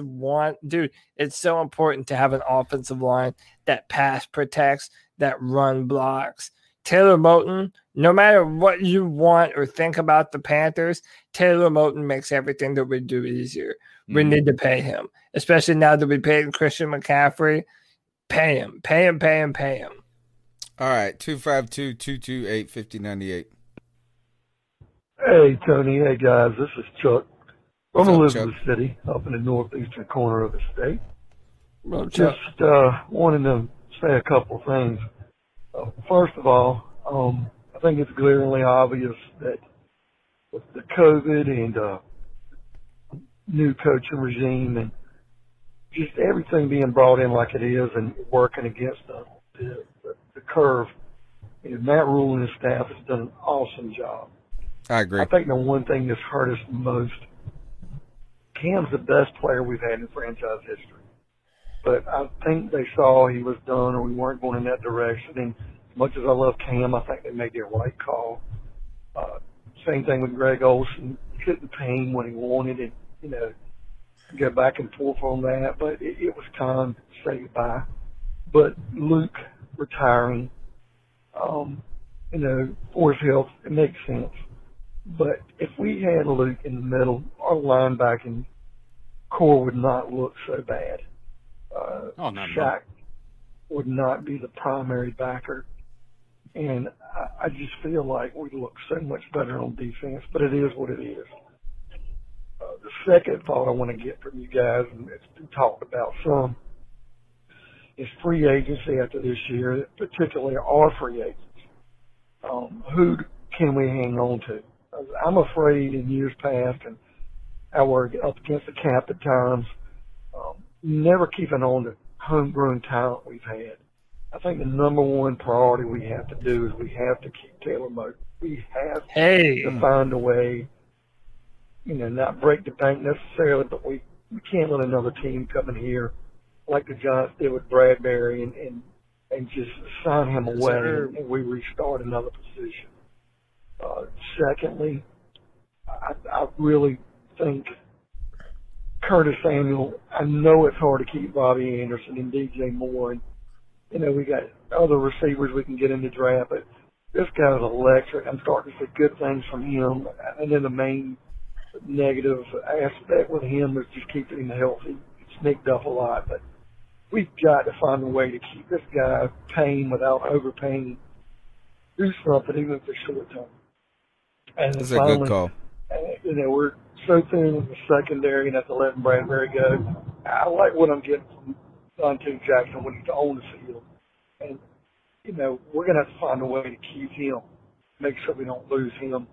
it's so important to have an offensive line that pass protects, that run blocks. Taylor Moton, no matter what you want or think about the Panthers, Taylor Moton makes everything that we do easier. We need to pay him, especially now that we paid Christian McCaffrey. Pay him. All right, 252-228-5098. Hey, Tony. Hey, guys. This is Chuck. I'm in Elizabeth City, up in the northeastern corner of the state. Just wanted to say a couple things. First of all, I think it's glaringly obvious that with the COVID and new coaching regime and just everything being brought in like it is and working against the curve, Matt Rhule and his staff has done an awesome job. I agree. I think the one thing that's hurt us most, Cam's the best player we've had in franchise history. But I think they saw he was done or we weren't going in that direction. And as much as I love Cam, I think they made their right call. Same thing with Greg Olsen. He couldn't pay him when he wanted and, go back and forth on that. But it was time to say goodbye. But Luke retiring, for his health, it makes sense. But if we had Luke in the middle, our linebacking core would not look so bad. Shaq would not be the primary backer. And I just feel like we look so much better on defense, but it is what it is. The second thought I want to get from you guys, and it's been talked about some, is free agency after this year, particularly our free agents. Who can we hang on to? I'm afraid in years past, and I work up against the cap at times, never keeping on to homegrown talent we've had. I think the number one priority we have to do is we have to keep Taylor Moton. We have to find a way, not break the bank necessarily, but we can't let another team come in here like the Giants did with Bradbury and just sign him away and we restart another position. Secondly, I really think Curtis Samuel, I know it's hard to keep Robbie Anderson and DJ Moore. And, we got other receivers we can get in the draft, but this guy's electric. I'm starting to see good things from him. And then the main negative aspect with him is just keeping him healthy. He sneaked up a lot, but we've got to find a way to keep this guy paying without overpaying. Do something, even for short time. And that's finally, a good call. We're so thin with the secondary and that's letting Bradbury go. I like what I'm getting from Donte Jackson when he's on the field. And, we're going to have to find a way to keep him, make sure we don't lose him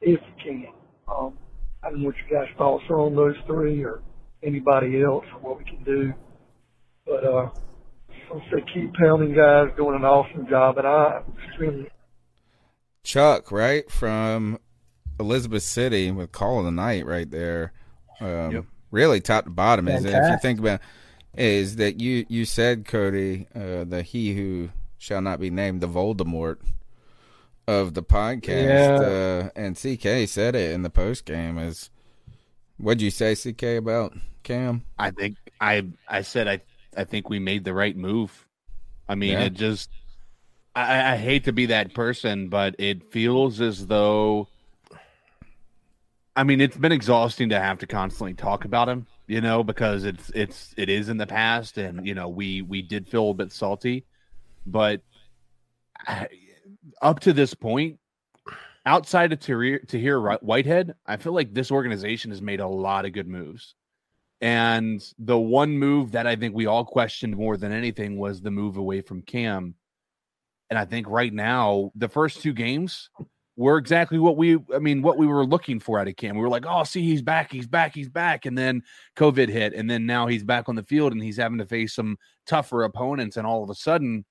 if we can. I don't know what your guys' thoughts are on those three or anybody else or what we can do. But let's say keep pounding, guys, doing an awesome job. And I'm extremely Chuck, right, from Elizabeth City with Call of the Night right there. Yep. Really top to bottom, is it? If you think about it, is that you said, Cody, the he who shall not be named, the Voldemort of the podcast. Yeah. And CK said it in the post game. Is what'd you say, CK, about Cam? I think I said I think we made the right move. I mean, It just I hate to be that person, but it feels as though, I mean, it's been exhausting to have to constantly talk about him, you know, because it is in the past, and you know we did feel a bit salty, but up to this point, outside of Tahir Whitehead, I feel like this organization has made a lot of good moves. And the one move that I think we all questioned more than anything was the move away from Cam. And I think right now, the first two games were exactly what we were looking for out of Cam. We were like, oh, see, he's back. And then COVID hit. And then now he's back on the field and he's having to face some tougher opponents. And all of a sudden,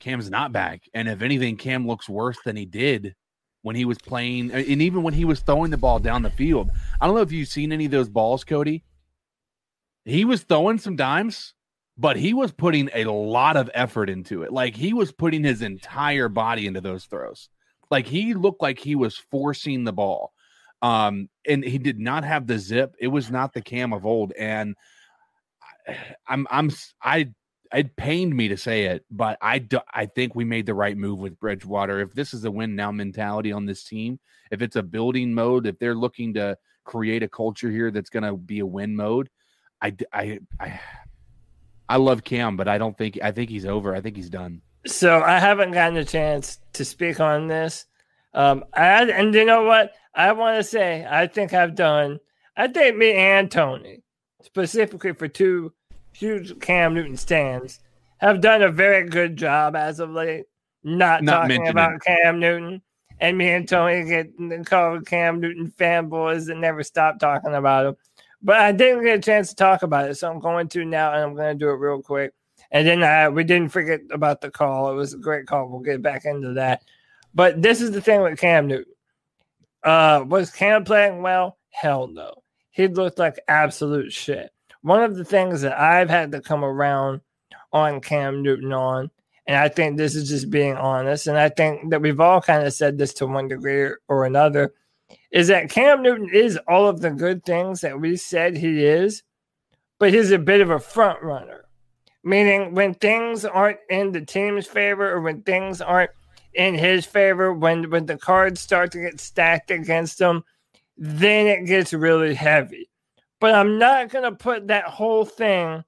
Cam's not back. And if anything, Cam looks worse than he did when he was playing. And even when he was throwing the ball down the field, I don't know if you've seen any of those balls, Cody. He was throwing some dimes, but he was putting a lot of effort into it. Like, he was putting his entire body into those throws. Like, he looked like he was forcing the ball. And he did not have the zip. It was not the Cam of old. And it pained me to say it, but I think we made the right move with Bridgewater. If this is a win now mentality on this team, if it's a building mode, if they're looking to create a culture here that's going to be a win mode, I love Cam, but I think he's over. I think he's done. So I haven't gotten a chance to speak on this. And you know what? I want to say I think me and Tony, specifically for two huge Cam Newton stands, have done a very good job as of late not talking about Cam Newton. And me and Tony get called Cam Newton fanboys that never stop talking about him. But I didn't get a chance to talk about it, so I'm going to now, and I'm going to do it real quick. And then we didn't forget about the call. It was a great call. We'll get back into that. But this is the thing with Cam Newton. Was Cam playing well? Hell no. He looked like absolute shit. One of the things that I've had to come around on Cam Newton on, and I think this is just being honest, and I think that we've all kind of said this to one degree or another, is that Cam Newton is all of the good things that we said he is, but he's a bit of a front runner. Meaning, when things aren't in the team's favor or when things aren't in his favor, when the cards start to get stacked against him, then it gets really heavy. But I'm not going to put that whole thing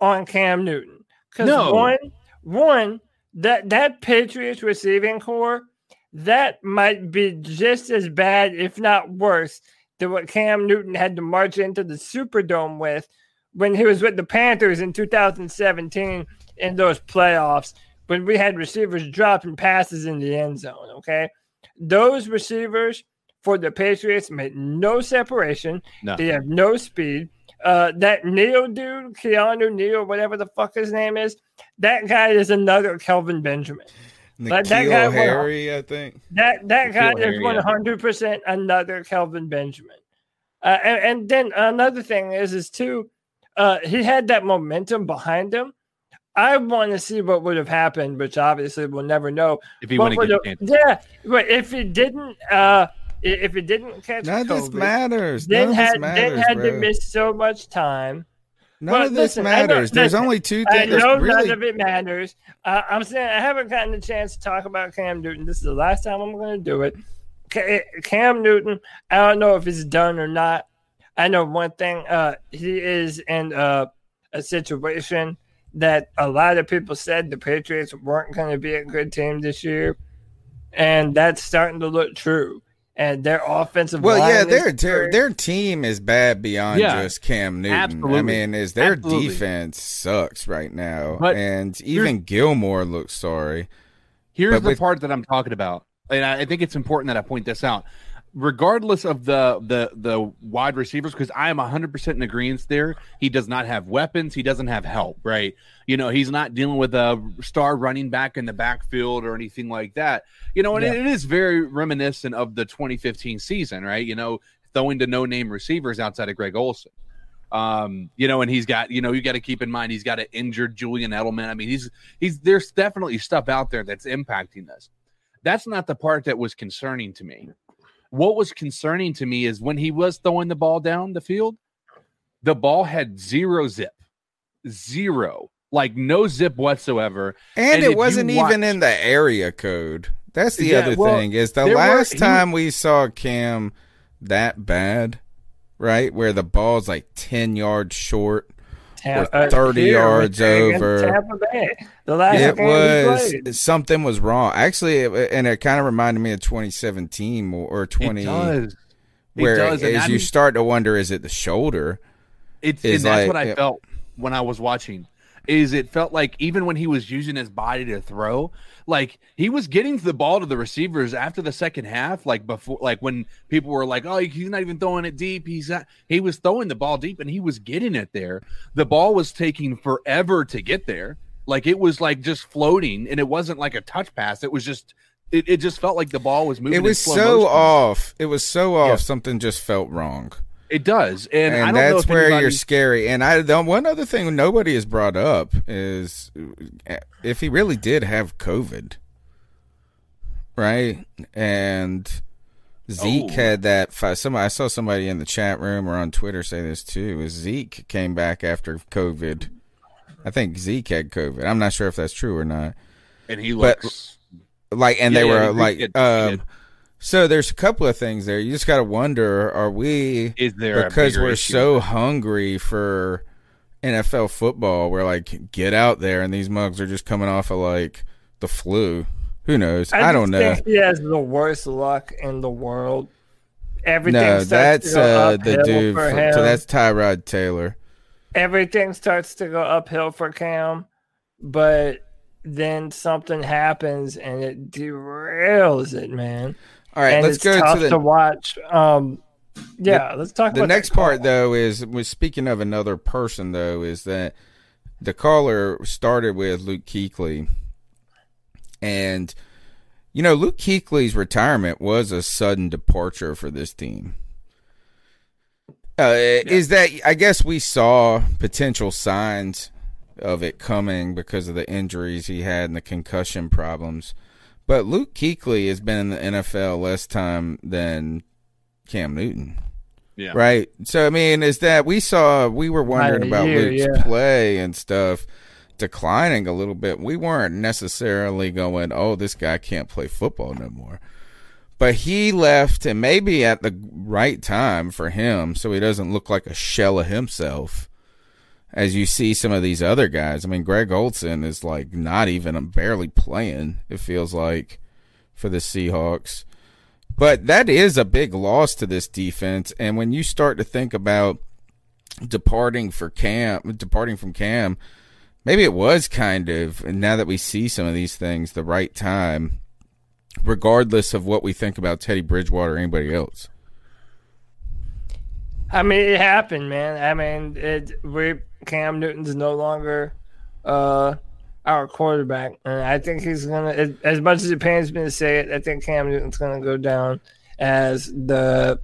on Cam Newton. Because that Patriots receiving corps, that might be just as bad, if not worse, than what Cam Newton had to march into the Superdome with when he was with the Panthers in 2017 in those playoffs, when we had receivers dropping passes in the end zone, okay? Those receivers for the Patriots made no separation. No. They have no speed. That Neal dude, Keanu Neal, whatever the fuck his name is, that guy is another Kelvin Benjamin. Like, that guy, Harry, I think. That guy is 100% another Kelvin Benjamin. And then another thing is he had that momentum behind him. I want to see what would have happened, which obviously we'll never know. If he wouldn't get it. Yeah, but if he didn't catch COVID, this matters. Then had to miss so much time. None of this matters. There's only two things. I know none of it matters. I'm saying I haven't gotten a chance to talk about Cam Newton. This is the last time I'm going to do it. Cam Newton, I don't know if he's done or not. I know one thing. He is in a situation that a lot of people said the Patriots weren't going to be a good team this year. And that's starting to look true. And their offensive line. Well, yeah, their team is bad beyond just Cam Newton. Absolutely. I mean, their defense sucks right now. But and even Gilmore looks sorry. Here's the part that I'm talking about. And I think it's important that I point this out. regardless of the wide receivers, because I am 100% in agreement there. He does not have weapons. He doesn't have help, right? You know, he's not dealing with a star running back in the backfield or anything like that. You know, and it is very reminiscent of the 2015 season, right? You know, throwing to no-name receivers outside of Greg Olsen. You know, and he's got, you know, you got to keep in mind, he's got an injured Julian Edelman. I mean, he's there's definitely stuff out there that's impacting this. That's not the part that was concerning to me. What was concerning to me is when he was throwing the ball down the field, the ball had zero zip, like no zip whatsoever. And it wasn't even in the area code. That's the other thing is the last time we saw Cam that bad, right, where the ball's like 10 yards short or 30 yards over. The last something was wrong. Actually, and it kind of reminded me of 2017 or 20. It does. As you start to wonder, is it the shoulder? That's what I felt when I was watching. Is it felt like even when he was using his body to throw, like he was getting the ball to the receivers after the second half, like before, like when people were like, "Oh, he's not even throwing it deep." He was throwing the ball deep, and he was getting it there. The ball was taking forever to get there. Like it was like just floating, and it wasn't like a touch pass. It was just it just felt like the ball was moving. It was so off. It was so off. Yeah. Something just felt wrong. It does, and I don't know if anybody... you're scary. And one other thing nobody has brought up is if he really did have COVID, right? And Zeke had that. I saw somebody in the chat room or on Twitter say this too. Is Zeke came back after COVID? I think Zeke had COVID. I'm not sure if that's true or not. And he looks So there's a couple of things there. You just got to wonder, because we're so hungry for NFL football, we're like, get out there, and these mugs are just coming off of, like, the flu. Who knows? I don't know. He has the worst luck in the world. Everything starts to go uphill for him. So that's Tyrod Taylor. Everything starts to go uphill for Cam, but then something happens, and it derails it, man. All right, let's go to the watch. Let's talk about the next part, though. Was speaking of another person, though, is that the caller started with Luke Kuechly, and you know Luke Kuechly's retirement was a sudden departure for this team. Is that I guess we saw potential signs of it coming because of the injuries he had and the concussion problems. But Luke Kuechly has been in the NFL less time than Cam Newton. Yeah. Right? So, I mean, is that we were wondering about Luke's play and stuff declining a little bit. We weren't necessarily going, this guy can't play football no more. But he left, and maybe at the right time for him, so he doesn't look like a shell of himself. As you see some of these other guys, I mean, Greg Olsen is like not even barely playing, it feels like, for the Seahawks. But that is a big loss to this defense. And when you start to think about departing from Cam, maybe it was kind of, and now that we see some of these things, the right time, regardless of what we think about Teddy Bridgewater or anybody else. I mean, it happened, man. I mean, Cam Newton's no longer our quarterback, and I think he's gonna. As much as it pains me to say it, I think Cam Newton's gonna go down as the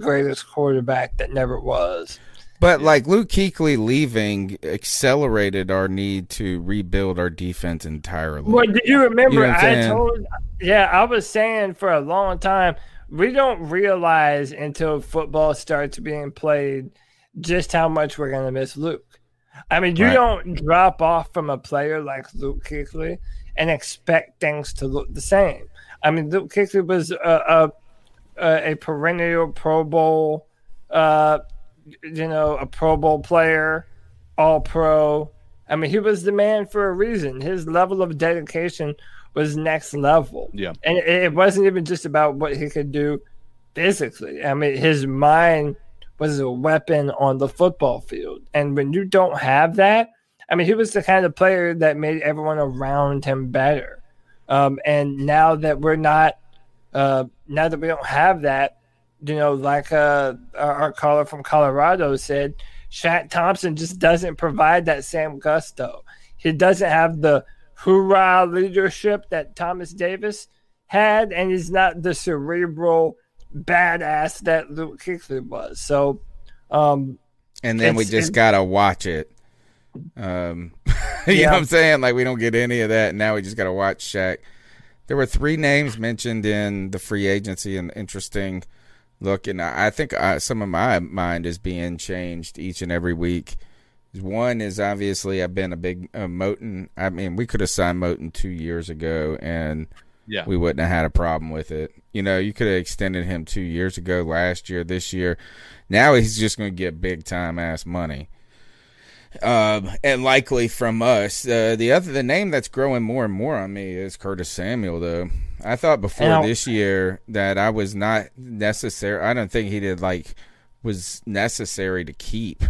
greatest quarterback that never was. But like Luke Kuechly leaving accelerated our need to rebuild our defense entirely. Well, do you remember? I was saying for a long time. We don't realize until football starts being played just how much we're going to miss Luke. I mean, you don't drop off from a player like Luke Kuechly and expect things to look the same. I mean, Luke Kuechly was a perennial Pro Bowl, a Pro Bowl player, all pro. I mean, he was the man for a reason. His level of dedication was next level. Yeah. And it wasn't even just about what he could do physically. I mean, his mind was a weapon on the football field. And when you don't have that, I mean, he was the kind of player that made everyone around him better. And now that we're not Now that we don't have that, you know, like our caller from Colorado said, Shaq Thompson just doesn't provide that same gusto. He doesn't have the hoorah leadership that Thomas Davis had, and he's not the cerebral badass that Luke Kuechly was. So, and then we just gotta watch it. You know what I'm saying? Like, we don't get any of that, and now we just gotta watch Shaq. There were three names mentioned in the free agency, and interesting look. And I think some of my mind is being changed each and every week. One is obviously I've been a big Moton. I mean, we could have signed Moton 2 years ago, and we wouldn't have had a problem with it. You know, you could have extended him 2 years ago, last year, this year. Now he's just going to get big-time ass money. And likely from us. The name that's growing more and more on me is Curtis Samuel, though. I thought before this year that I was not necessary. I don't think he did was necessary to keep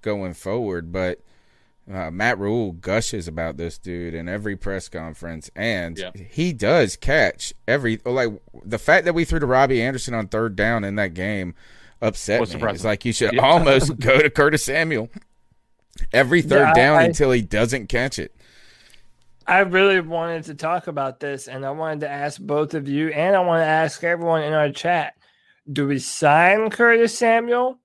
going forward, but Matt Rhule gushes about this dude in every press conference, and he does catch every. The fact that we threw to Robbie Anderson on third down in that game upset me. It's like you should almost go to Curtis Samuel every third down until he doesn't catch it. I really wanted to talk about this, and I wanted to ask both of you, and I want to ask everyone in our chat, do we sign Curtis Samuel?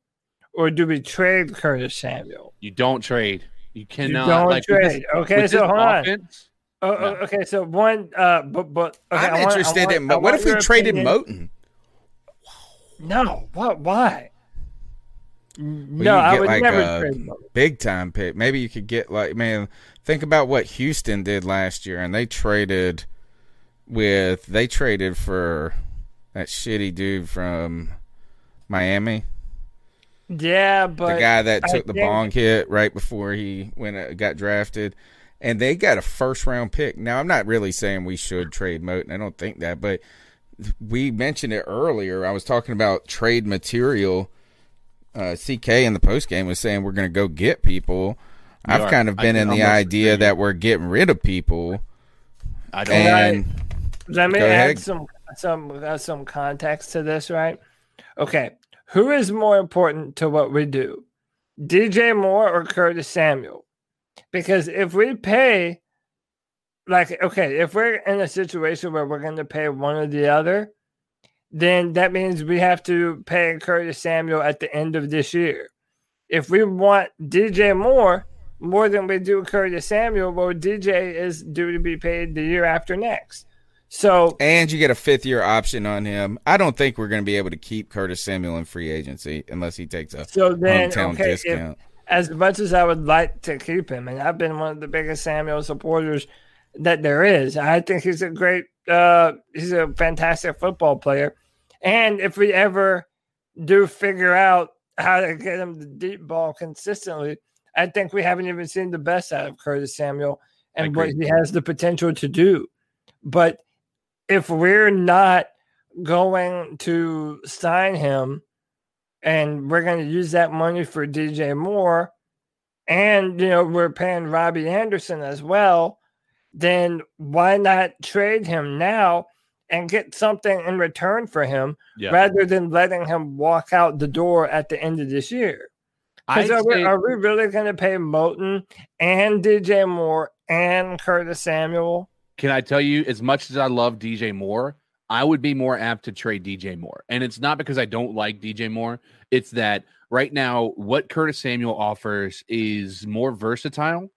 Or do we trade Curtis Samuel? You don't trade. You cannot. You don't trade. Okay, so hold on. Oh, no. Okay, so one. But I'm interested in. What if we traded Moton? No. What? Why? No, I would never trade Moton. Big time pick. Maybe you could get think about what Houston did last year, and they traded for that shitty dude from Miami. Yeah, but the guy that took the bong hit right before he got drafted, and they got a first-round pick. Now, I'm not really saying we should trade Moton. I don't think that, but we mentioned it earlier. I was talking about trade material. CK in the postgame was saying we're going to go get people. I've kind of been in the idea that we're getting rid of people. I don't. Let me add some context to this, right? Okay. Who is more important to what we do, DJ Moore or Curtis Samuel? Because if we pay, if we're in a situation where we're going to pay one or the other, then that means we have to pay Curtis Samuel at the end of this year. If we want DJ Moore more than we do Curtis Samuel, well, DJ is due to be paid the year after next. So, and you get a fifth-year option on him. I don't think we're going to be able to keep Curtis Samuel in free agency unless he takes a hometown discount. As much as I would like to keep him, and I've been one of the biggest Samuel supporters that there is, I think he's a great, he's a fantastic football player. And if we ever do figure out how to get him the deep ball consistently, I think we haven't even seen the best out of Curtis Samuel and what he has the potential to do. But if we're not going to sign him and we're going to use that money for DJ Moore and, you know, we're paying Robbie Anderson as well, then why not trade him now and get something in return for him rather than letting him walk out the door at the end of this year? Because are we really going to pay Moton and DJ Moore and Curtis Samuel? Can I tell you, as much as I love DJ Moore, I would be more apt to trade DJ Moore. And it's not because I don't like DJ Moore. It's that right now what Curtis Samuel offers is more versatile,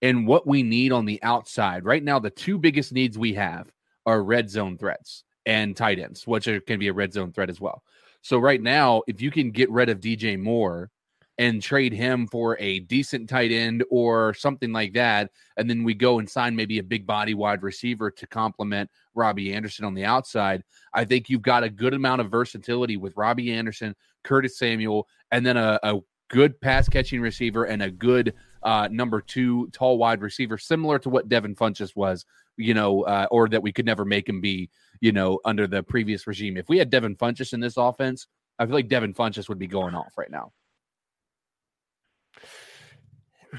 and what we need on the outside. Right now, the two biggest needs we have are red zone threats and tight ends, which can be a red zone threat as well. So right now, if you can get rid of DJ Moore and trade him for a decent tight end or something like that, and then we go and sign maybe a big body wide receiver to complement Robbie Anderson on the outside, I think you've got a good amount of versatility with Robbie Anderson, Curtis Samuel, and then a good pass-catching receiver and a good number two tall wide receiver, similar to what Devin Funchess was, you know, or that we could never make him be, you know, under the previous regime. If we had Devin Funchess in this offense, I feel like Devin Funchess would be going off right now.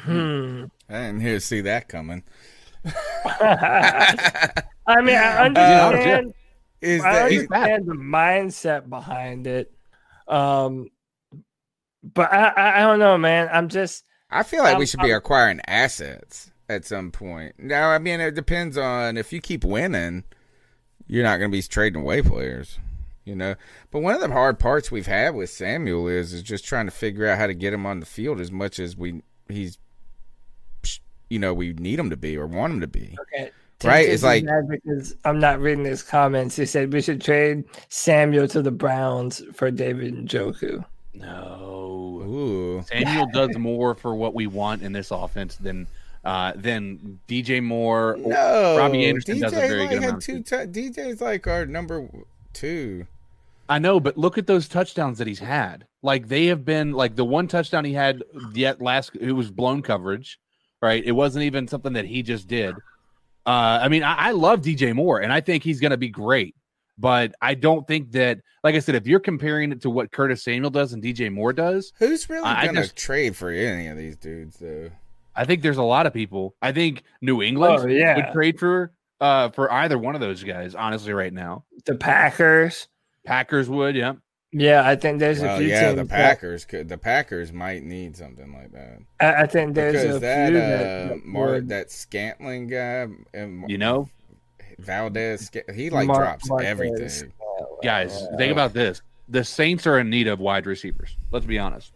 I didn't see that coming. I mean, I understand is I understand the mindset behind it. But I don't know, man. I feel like we should be acquiring assets at some point. Now, I mean, it depends on if you keep winning, you're not going to be trading away players, you know. But one of the hard parts we've had with Samuel is just trying to figure out how to get him on the field as much as we need him to be or want him to be. Okay. Right? It's like, because I'm not reading his comments. He said we should trade Samuel to the Browns for David Njoku. No. Ooh. Samuel does more for what we want in this offense than DJ Moore. No. Robbie Anderson does a very good amount. DJ's like our number two. I know, but look at those touchdowns that he's had. Like, they have been, like, the one touchdown he had it was blown coverage, right? It wasn't even something that he just did. I mean, I love DJ Moore, and I think he's going to be great. But I don't think that, like I said, if you're comparing it to what Curtis Samuel does and DJ Moore does, who's really going to trade for any of these dudes, though? I think there's a lot of people. I think New England would trade for either one of those guys, honestly, right now. The Packers would, yeah. Yeah, I think there's a few teams. Yeah, the Packers might need something like that. I think there's a few. That Scantling guy, and, you know, Valdez, he drops everything. Guys, think about this. The Saints are in need of wide receivers. Let's be honest.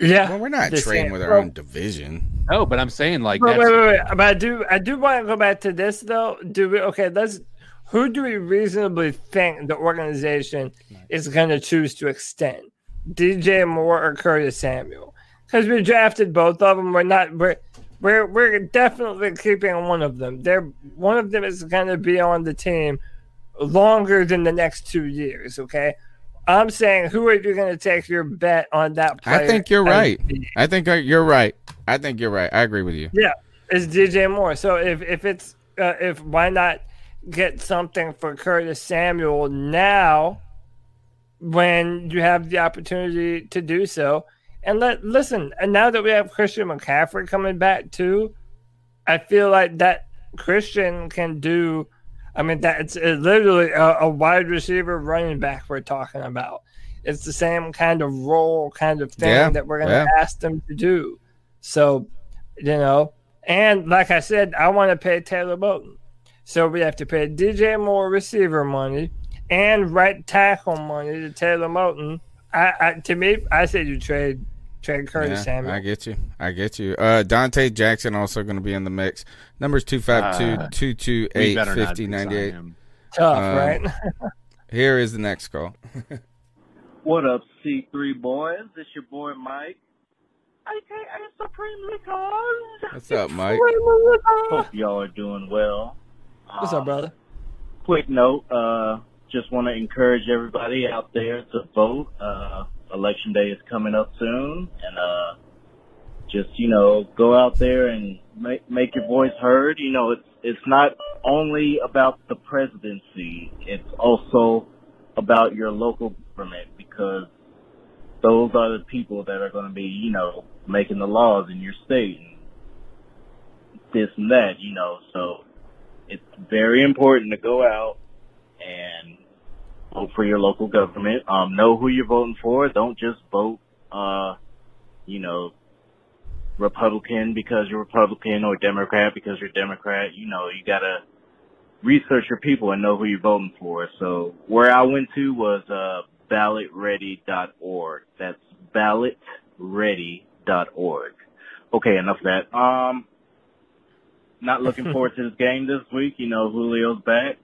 Yeah. Well, we're not trading with our own division. No, but I'm saying like that. Wait. But I do want to go back to this though. Who do we reasonably think the organization is going to choose to extend? DJ Moore or Curtis Samuel? Because we drafted both of them. We're definitely keeping one of them. One of them is going to be on the team longer than the next 2 years, okay? I'm saying, who are you going to take your bet on that player? I think you're right. I agree with you. Yeah, it's DJ Moore. So if why not get something for Curtis Samuel now when you have the opportunity to do so? And now that we have Christian McCaffrey coming back too, I feel like that Christian can do. I mean, it's literally a wide receiver running back we're talking about. It's the same kind of role, kind of thing that we're going to ask them to do. So, you know, and like I said, I want to pay Taylor Moton. So we have to pay DJ Moore receiver money and right tackle money to Taylor Moton. I said you trade Curtis Samuel. I get you. Donte Jackson also going to be in the mix. Numbers 252-228-5098. Tough, right? Here is the next call. What up, C3 boys? It's your boy Mike. I supremely cause. What's up, Mike? Hope y'all are doing well. What's up, brother? Quick note. Just want to encourage everybody out there to vote. Election day is coming up soon. And just, you know, go out there and make your voice heard. You know, it's not only about the presidency. It's also about your local government, because those are the people that are going to be, you know, making the laws in your state and this and that, you know. So it's very important to go out and vote for your local government. Know who you're voting for. Don't just vote, Republican because you're Republican or Democrat because you're Democrat. You know, you got to research your people and know who you're voting for. So where I went to was ballotready.org. That's ballotready.org. Okay, enough of that. Not looking forward to this game this week. You know, Julio's back.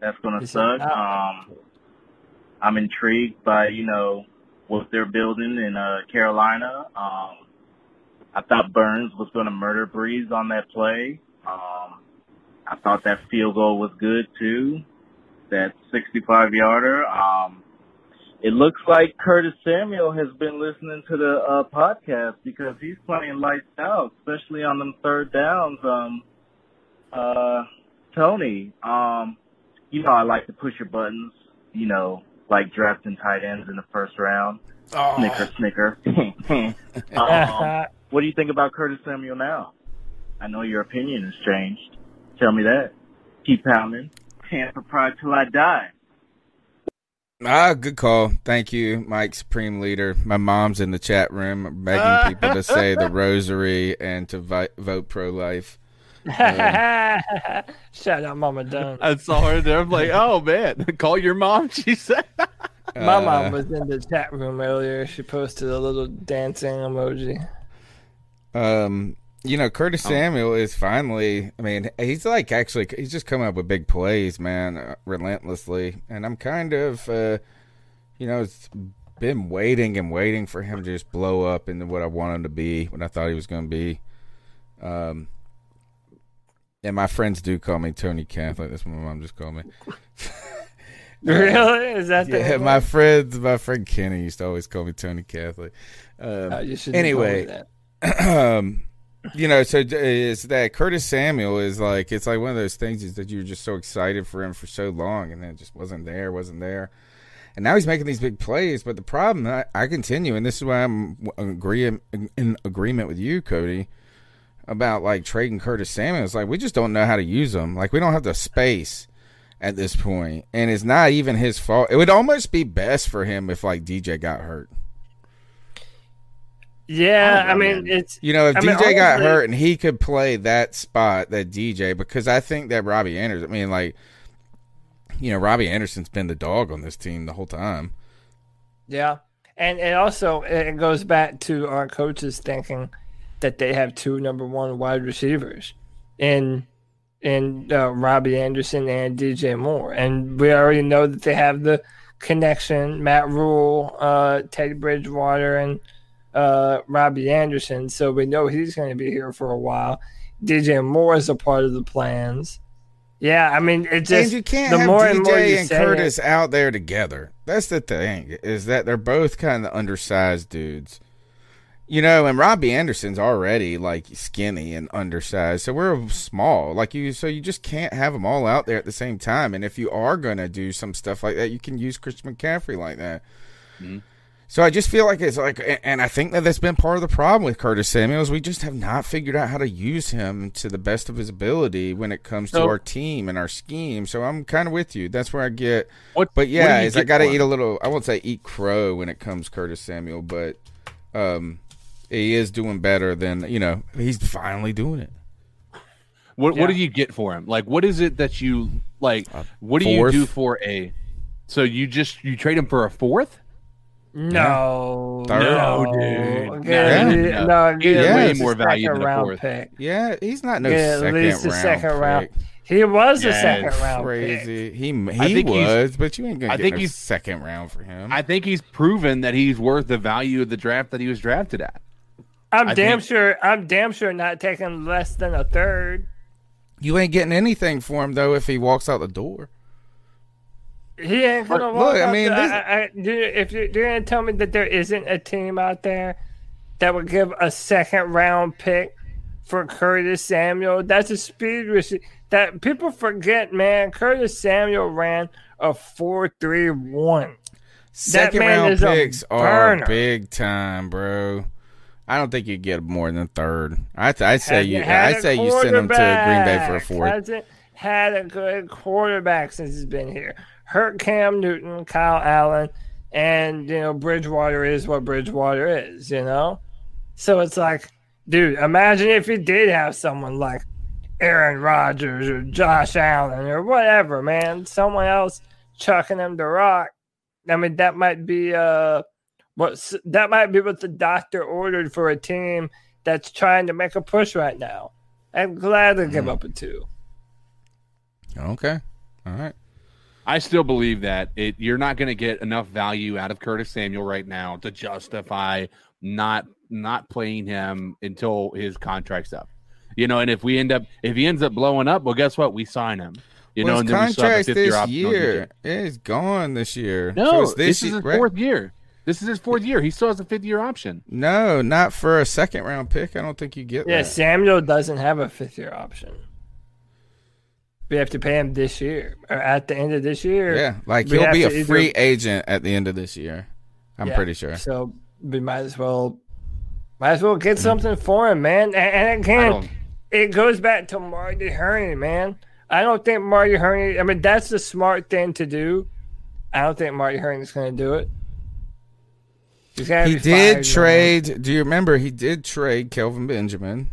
That's going to suck. I'm intrigued by, you know, what they're building in Carolina. I thought Burns was going to murder Brees on that play. I thought that field goal was good, too, that 65-yarder. It looks like Curtis Samuel has been listening to the podcast, because he's playing lights out, especially on them third downs. Tony, you know, I like to push your buttons, you know, like drafting tight ends in the first round. Oh. Snicker. What do you think about Curtis Samuel now? I know your opinion has changed. Tell me that. Keep pounding. Tampa Pride till I die. Ah, good call. Thank you, Mike, Supreme Leader. My mom's in the chat room begging people to say the rosary and to vote pro-life. Shout out Mama Dunn. I saw her there. I'm like, oh, man. Call your mom, she said. My mom was in the chat room earlier. She posted a little dancing emoji. You know, Curtis Samuel is finally, I mean, he's like actually, he's just coming up with big plays, man, relentlessly. And I'm kind of, you know, it's been waiting and waiting for him to just blow up into what I want him to be, what I thought he was going to be. And my friends do call me Tony Catholic. That's what my mom just called me. Really? Is that the name? My friend Kenny used to always call me Tony Catholic. You shouldn't anyway, that. You know, so it's that Curtis Samuel is like, it's like one of those things is that you were just so excited for him for so long, and then it just wasn't there. And now he's making these big plays. But the problem, I continue, and this is why I'm in agreement with you, Cody, about like trading Curtis Samuel. It's like we just don't know how to use him. Like we don't have the space at this point, and it's not even his fault. It would almost be best for him if like DJ got hurt. Yeah, I mean, it's... You know, if I DJ mean, got hurt and he could play that spot, that DJ, because I think that Robbie Anderson... I mean, like, you know, Robbie Anderson's been the dog on this team the whole time. Yeah, and it also it goes back to our coaches thinking that they have two number one wide receivers in Robbie Anderson and DJ Moore. And we already know that they have the connection, Matt Rhule, Teddy Bridgewater, and... Robbie Anderson, so we know he's going to be here for a while. DJ Moore is a part of the plans. Yeah, I mean, it just... And you can't have DJ and Curtis out there together. That's the thing, is that they're both kind of undersized dudes. You know, and Robbie Anderson's already, like, skinny and undersized, so we're small. Like, you just can't have them all out there at the same time, and if you are going to do some stuff like that, you can use Christian McCaffrey like that. Mm-hmm. So I just feel like it's like, and I think that that's been part of the problem with Curtis Samuel is we just have not figured out how to use him to the best of his ability when it comes to our team and our scheme. So I'm kind of with you. That's where I get. But yeah, I got to eat a little. I won't say eat crow when it comes to Curtis Samuel, but he is doing better than, you know, he's finally doing it. What do you get for him? Like, what is it that you like? What do you do for a? So you trade him for a fourth? No, yeah. No, dude. No, he has way more value than a fourth. Pick. Yeah, he's not no second round. He's a second round. He was a second round. Crazy. Pick. He was, but you ain't gonna get no second round for him. I think he's proven that he's worth the value of the draft that he was drafted at. I'm damn sure not taking less than a third. You ain't getting anything for him though if he walks out the door. He ain't gonna walk. Look, I mean, if you're gonna tell me that there isn't a team out there that would give a second round pick for Curtis Samuel, that's a speed receiver that people forget. Man, Curtis Samuel ran a 4.31. Second round picks are big time, bro. I don't think you get more than a third. I say you send him to Green Bay for a fourth. Hasn't had a good quarterback since he's been here. Hurt Cam Newton, Kyle Allen, and, you know, Bridgewater is what Bridgewater is, you know? So it's like, dude, imagine if you did have someone like Aaron Rodgers or Josh Allen or whatever, man. Someone else chucking him the rock. I mean, that might be what the doctor ordered for a team that's trying to make a push right now. I'm glad to give up a two. Okay. All right. I still believe that you're not going to get enough value out of Curtis Samuel right now to justify not playing him until his contract's up. You know, and if he ends up blowing up, well, guess what? We sign him. You know, his contract this year is gone this year. No, so this is his fourth year. This is his fourth year. He still has a fifth-year option. No, not for a second-round pick. I don't think you get that. Yeah, Samuel doesn't have a fifth-year option. We have to pay him this year or at the end of this year. Yeah, like he'll be a free agent at the end of this year. I'm pretty sure. So we might as well get something for him, man. And again, it goes back to Marty Herring, man. I don't think Marty Herney. I mean, that's the smart thing to do. I don't think Marty Herney's going to do it. He did trade. Man. Do you remember? He did trade Kelvin Benjamin.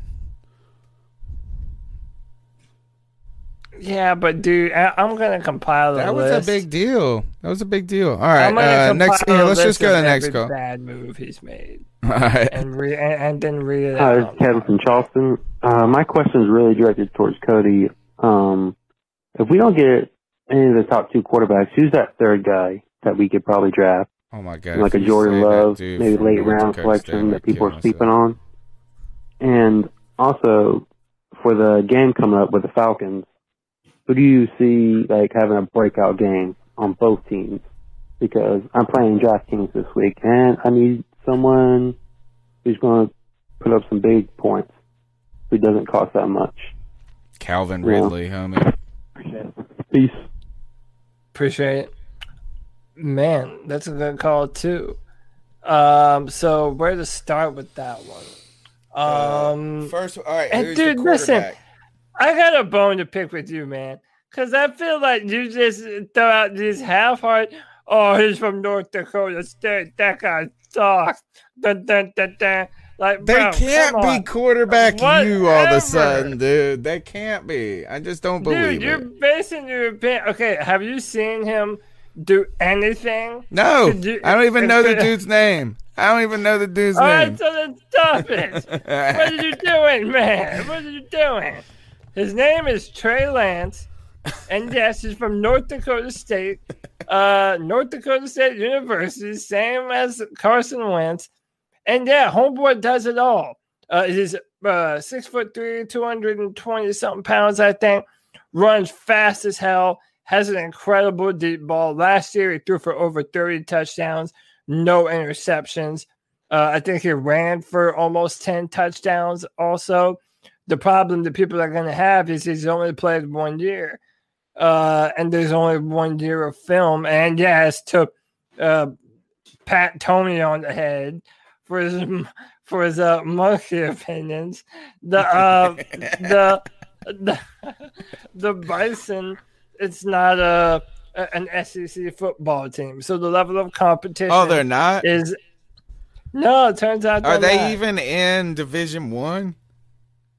Yeah, but dude, I'm going to compile the list. That was a big deal. All right. Next. Here, let's just go to the next call. Bad move he's made. All right. And then read it out. Hi, Kevin from Charleston. My question is really directed towards Cody. If we don't get any of the top two quarterbacks, who's that third guy that we could probably draft? Oh my God! Like a Jordan Love, maybe late round selection that people are sleeping on. And also for the game coming up with the Falcons, who do you see like having a breakout game on both teams? Because I'm playing DraftKings this week, and I need someone who's going to put up some big points, who doesn't cost that much. Calvin Ridley, homie. Appreciate it. Peace. Appreciate it. Man, that's a good call, too. So where to start with that one? First, all right. And dude, listen, I got a bone to pick with you, man, because I feel like you just throw out these half-heart, oh, he's from North Dakota State. That guy sucks. Dun, dun, dun, dun. Like, they can't be quarterback whatever. You all of a sudden, dude. They can't be. I just don't believe it. Dude, you're basing your opinion. Okay, have you seen him do anything? No. I don't even know the dude's name. All right, so then stop it. What are you doing, man? His name is Trey Lance. And yes, he's from North Dakota State. North Dakota State University, same as Carson Wentz. And yeah, homeboy does it all. He's 6'3", 220-something pounds, I think. Runs fast as hell. Has an incredible deep ball. Last year, he threw for over 30 touchdowns, no interceptions. I think he ran for almost 10 touchdowns also. The problem that people are going to have is he's only played 1 year. And there's only 1 year of film. And yeah, it's took Pat Tony on the head for his monkey opinions. The Bison, it's not an SEC football team, so the level of competition. Oh, they're not. Is no. It turns out are they not. Even in Division One?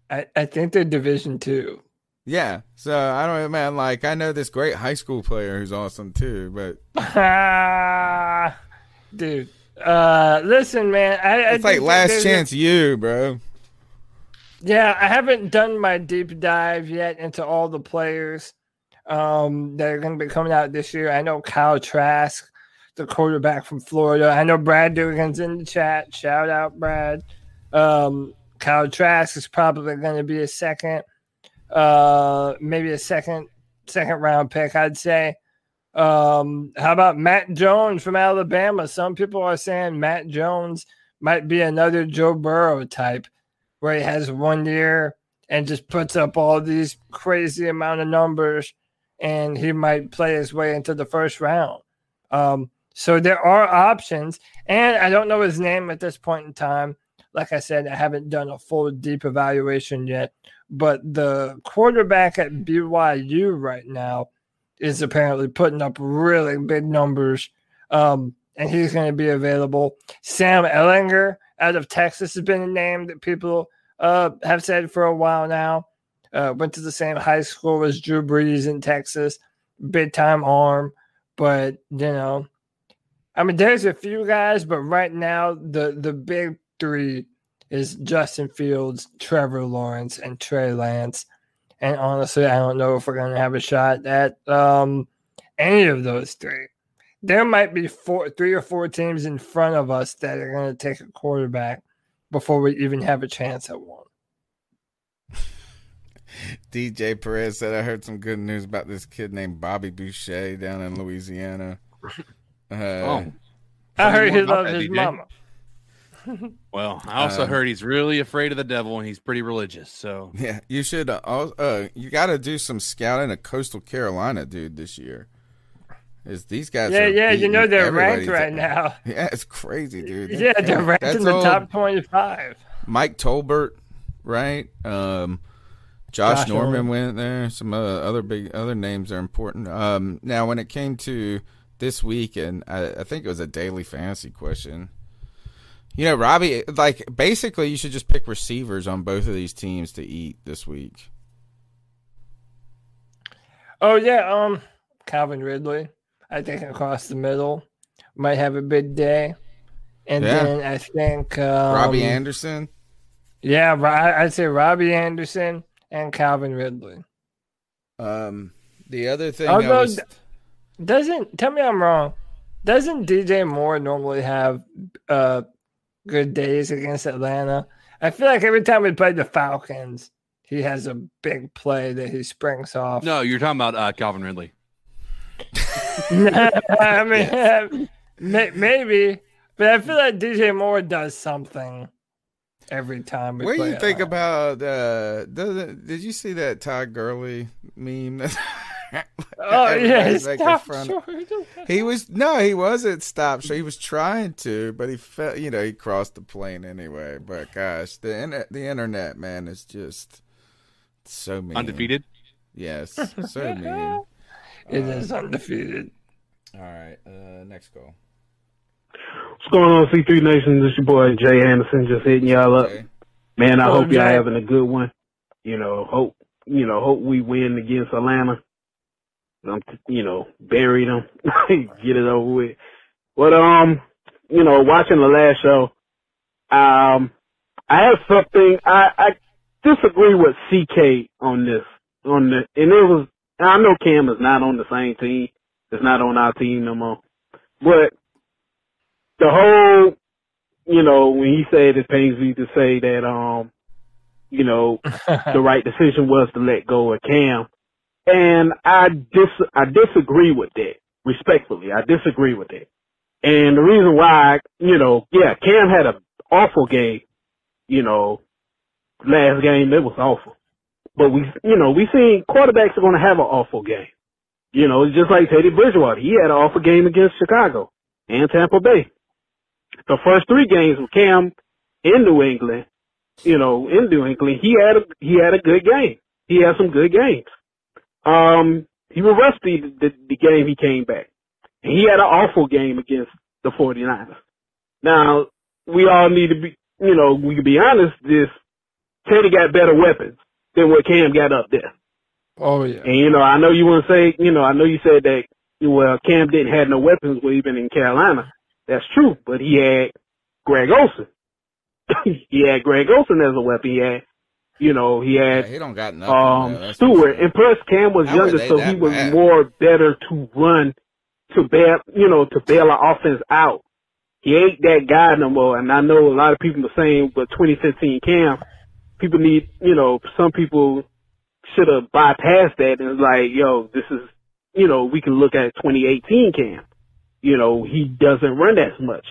I think they're Division Two. Yeah, so I don't man. Like I know this great high school player who's awesome too, but dude. Listen, man. I it's like last chance, you, bro. Yeah, I haven't done my deep dive yet into all the players that are going to be coming out this year. I know Kyle Trask, the quarterback from Florida. I know Brad Dugan's in the chat. Shout out, Brad. Kyle Trask is probably going to be a second, maybe a second round pick, I'd say. How about Matt Jones from Alabama? Some people are saying Matt Jones might be another Joe Burrow type where he has 1 year and just puts up all these crazy amount of numbers and he might play his way into the first round. So there are options and I don't know his name at this point in time. Like I said, I haven't done a full deep evaluation yet, but the quarterback at BYU right now is apparently putting up really big numbers, and he's going to be available. Sam Ehlinger out of Texas has been a name that people have said for a while now. Went to the same high school as Drew Brees in Texas. Big-time arm. But, you know, I mean, there's a few guys, but right now the big three is Justin Fields, Trevor Lawrence, and Trey Lance. And honestly, I don't know if we're going to have a shot at any of those three. There might be three or four teams in front of us that are going to take a quarterback before we even have a chance at one. DJ Perez said, I heard some good news about this kid named Bobby Boucher down in Louisiana. I heard he loves his mama. Well, I also heard he's really afraid of the devil and he's pretty religious. So yeah, you should. You got to do some scouting of Coastal Carolina, dude. This year, is these guys? Yeah, you know they're ranked right now. Yeah, it's crazy, dude. They're ranked in the top 25. Mike Tolbert, right? Josh Norman went there. Some other names are important. Now, when it came to this week, and I think it was a daily fantasy question, you know, Robbie, like, basically you should just pick receivers on both of these teams to eat this week. Oh, yeah. Calvin Ridley, I think across the middle, might have a big day. And then I think Robbie Anderson. Yeah, I'd say Robbie Anderson and Calvin Ridley. The other thing, although tell me I'm wrong. Doesn't DJ Moore normally have good days against Atlanta? I feel like every time we play the Falcons, he has a big play that he springs off. No, you're talking about Calvin Ridley. I mean, maybe, but I feel like DJ Moore does something every time. What do you think about? Did you see that Todd Gurley meme? Oh yeah, he wasn't stopped. So he was trying to, but he fell. You know, he crossed the plane anyway. But gosh, the internet, man, is just so mean. Undefeated. Yes, so mean. It is undefeated. All right, next goal. What's going on, C3 Nation? This is your boy Jay Anderson, just hitting y'all up. Man, I hope y'all having a good one. Hope we win against Atlanta. Bury them, get it over with. But watching the last show, I have something I disagree with CK on this. I know Cam is not on the same team. It's not on our team no more. But the whole, when he said it pains me to say that, the right decision was to let go of Cam. And I disagree with that. Respectfully, I disagree with that. And the reason why, Cam had an awful game, last game. It was awful. But we seen quarterbacks are going to have an awful game. It's just like Teddy Bridgewater. He had an awful game against Chicago and Tampa Bay. The first three games with Cam in New England, he had a good game. He had some good games. He was rusty the game he came back. And he had an awful game against the 49ers. Now, we all need to be, we can be honest, Teddy got better weapons than what Cam got up there. Oh, yeah. And, I know you want to say, I know you said that, Cam didn't have no weapons when he been in Carolina. That's true, but he had Greg Olsen. He had Greg Olsen as a weapon. He had, he don't got nothing. Stewart. And plus, Cam was younger, so he was more better to run, to bail our offense out. He ain't that guy no more. And I know a lot of people are saying, but 2015 Cam, people need, some people should have bypassed that and was like, yo, this is, we can look at 2018 Cam. He doesn't run as much,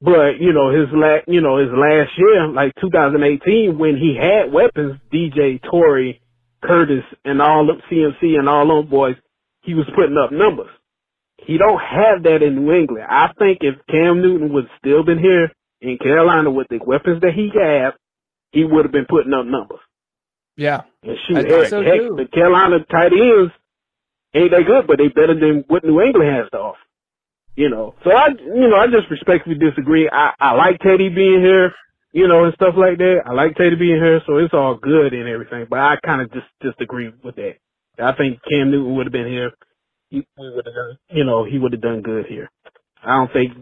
but, his last year, like 2018, when he had weapons, DJ, Torrey, Curtis, and all of CMC and all those boys, he was putting up numbers. He don't have that in New England. I think if Cam Newton would still been here in Carolina with the weapons that he had, he would have been putting up numbers. Yeah. And the Carolina tight ends ain't that good, but they better than what New England has to offer. So I just respectfully disagree. I like Teddy being here, and stuff like that. I like Teddy being here, so it's all good and everything, but I kind of just disagree with that. I think Cam Newton would have been here. He would have done good here. I don't think,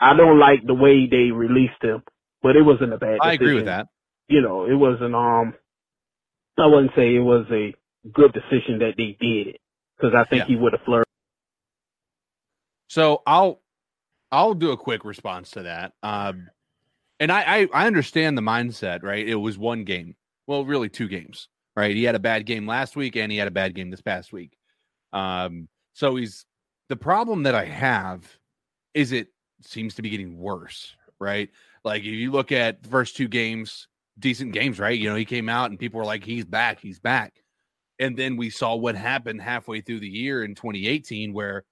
I don't like the way they released him, but it wasn't a bad decision. I agree with that. It wasn't, I wouldn't say it was a good decision that they did it, because I think he would have flourished. So I'll do a quick response to that. And I understand the mindset, right? It was one game. Well, really two games, right? He had a bad game last week and he had a bad game this past week. So the problem that I have is it seems to be getting worse, right? Like if you look at the first two games, decent games, right? He came out and people were like, he's back. And then we saw what happened halfway through the year in 2018 where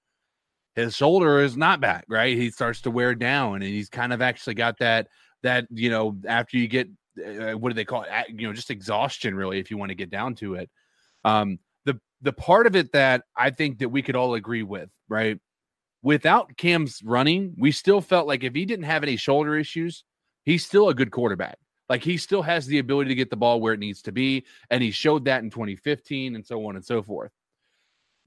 his shoulder is not back, right? He starts to wear down and he's kind of actually got that, after you get what do they call it? You know, just exhaustion, really, if you want to get down to it. The part of it that I think that we could all agree with, right? Without Cam's running, we still felt like if he didn't have any shoulder issues, he's still a good quarterback. Like, he still has the ability to get the ball where it needs to be, and he showed that in 2015 and so on and so forth.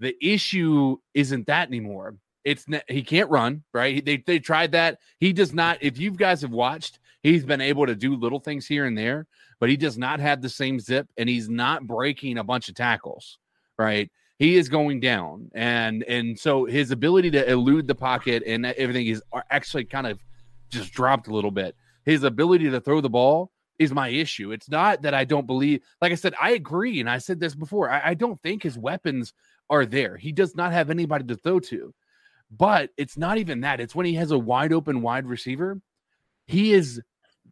The issue isn't that anymore. It's he can't run, right? They tried that. He does not. If you guys have watched, he's been able to do little things here and there, but he does not have the same zip, and he's not breaking a bunch of tackles, right? He is going down, and so his ability to elude the pocket and everything is actually kind of just dropped a little bit. His ability to throw the ball is my issue. It's not that I don't believe, like I said, I agree, and I said this before, I don't think his weapons are there. He does not have anybody to throw to. But it's not even that. It's when he has a wide open wide receiver, he is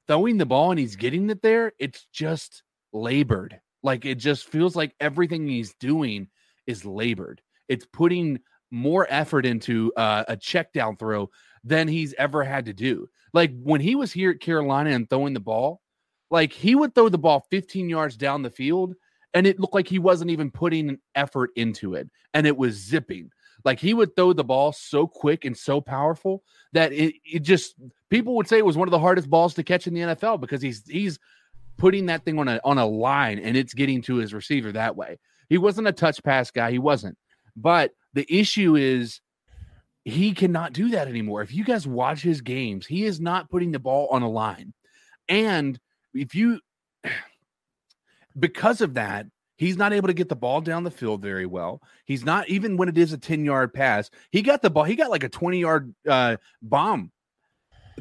throwing the ball and he's getting it there. It's just labored. Like, it just feels like everything he's doing is labored. It's putting more effort into a check down throw than he's ever had to do. Like, when he was here at Carolina and throwing the ball, like, he would throw the ball 15 yards down the field and it looked like he wasn't even putting an effort into it. And it was zipping. Like, he would throw the ball so quick and so powerful that it just, people would say it was one of the hardest balls to catch in the NFL, because he's putting that thing on a line and it's getting to his receiver that way. He wasn't a touch pass guy. He wasn't. But the issue is he cannot do that anymore. If you guys watch his games, he is not putting the ball on a line. And because of that, he's not able to get the ball down the field very well. He's not, even when it is a 10-yard pass, he got the ball. He got like a 20-yard bomb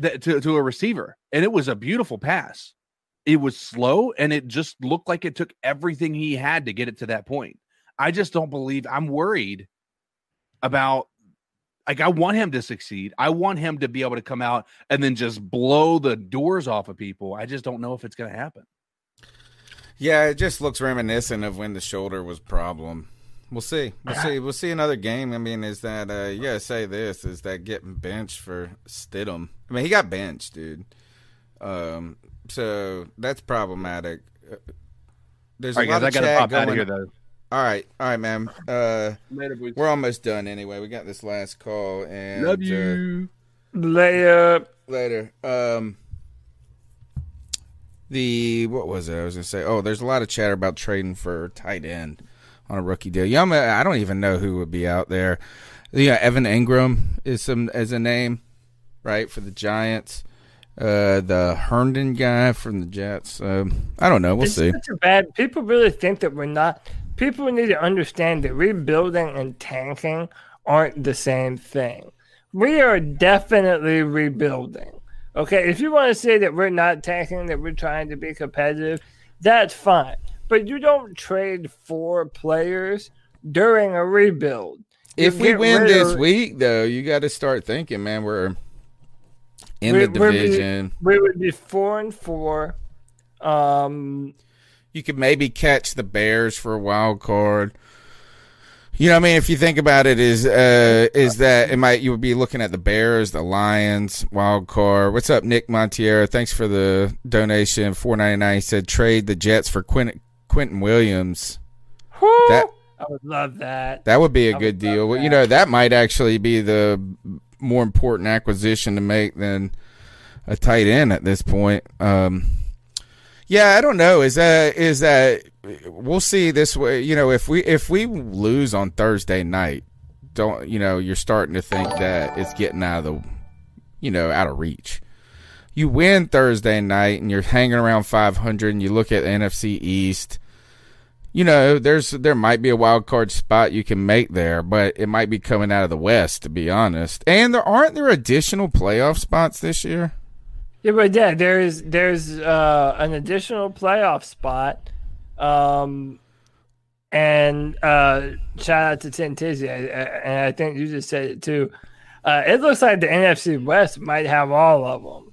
to a receiver, and it was a beautiful pass. It was slow, and it just looked like it took everything he had to get it to that point. I just don't believe, I'm worried about, like, I want him to succeed. I want him to be able to come out and then just blow the doors off of people. I just don't know if it's going to happen. Yeah, it just looks reminiscent of when the shoulder was a problem. We'll see. We'll see another game. I mean, is that is that getting benched for Stidham? I mean, he got benched, dude. So that's problematic. There's all right, guys, I gotta pop out of here though. All right, man. Later, we're almost done anyway. We got this last call and love you. Later. What was it? I was going to say, there's a lot of chatter about trading for tight end on a rookie deal. Yeah, I don't even know who would be out there. Yeah, Evan Engram is a name, right, for the Giants. The Herndon guy from the Jets. I don't know. We'll see. It's such a bad. People really think that we're not. People need to understand that rebuilding and tanking aren't the same thing. We are definitely rebuilding. Okay, if you want to say that we're not tanking, that we're trying to be competitive, that's fine. But you don't trade for players during a rebuild. If we win this week, though, you got to start thinking, man, we're in the division. We would be 4-4. You could maybe catch the Bears for a wild card. You know what I mean? If you think about it, is that you would be looking at the Bears, the Lions, wild card. What's up, Nick Montiero? Thanks for the donation, $4.99. He said trade the Jets for Quentin Williams. Woo! I would love that. That would be a good deal. Well, you know, that might actually be the more important acquisition to make than a tight end at this point. Yeah, I don't know. Is that? We'll see this way, you know, if we lose on Thursday night, don't, you know, you're starting to think that it's getting out of reach. You win Thursday night and you're hanging around 500 and you look at the NFC East, you know, there might be a wild card spot you can make there, but it might be coming out of the West, to be honest. And aren't there additional playoff spots this year? Yeah, but yeah, there's an additional playoff spot. Shout out to Tim Tizzy, and I think you just said it too. It looks like the NFC West might have all of them.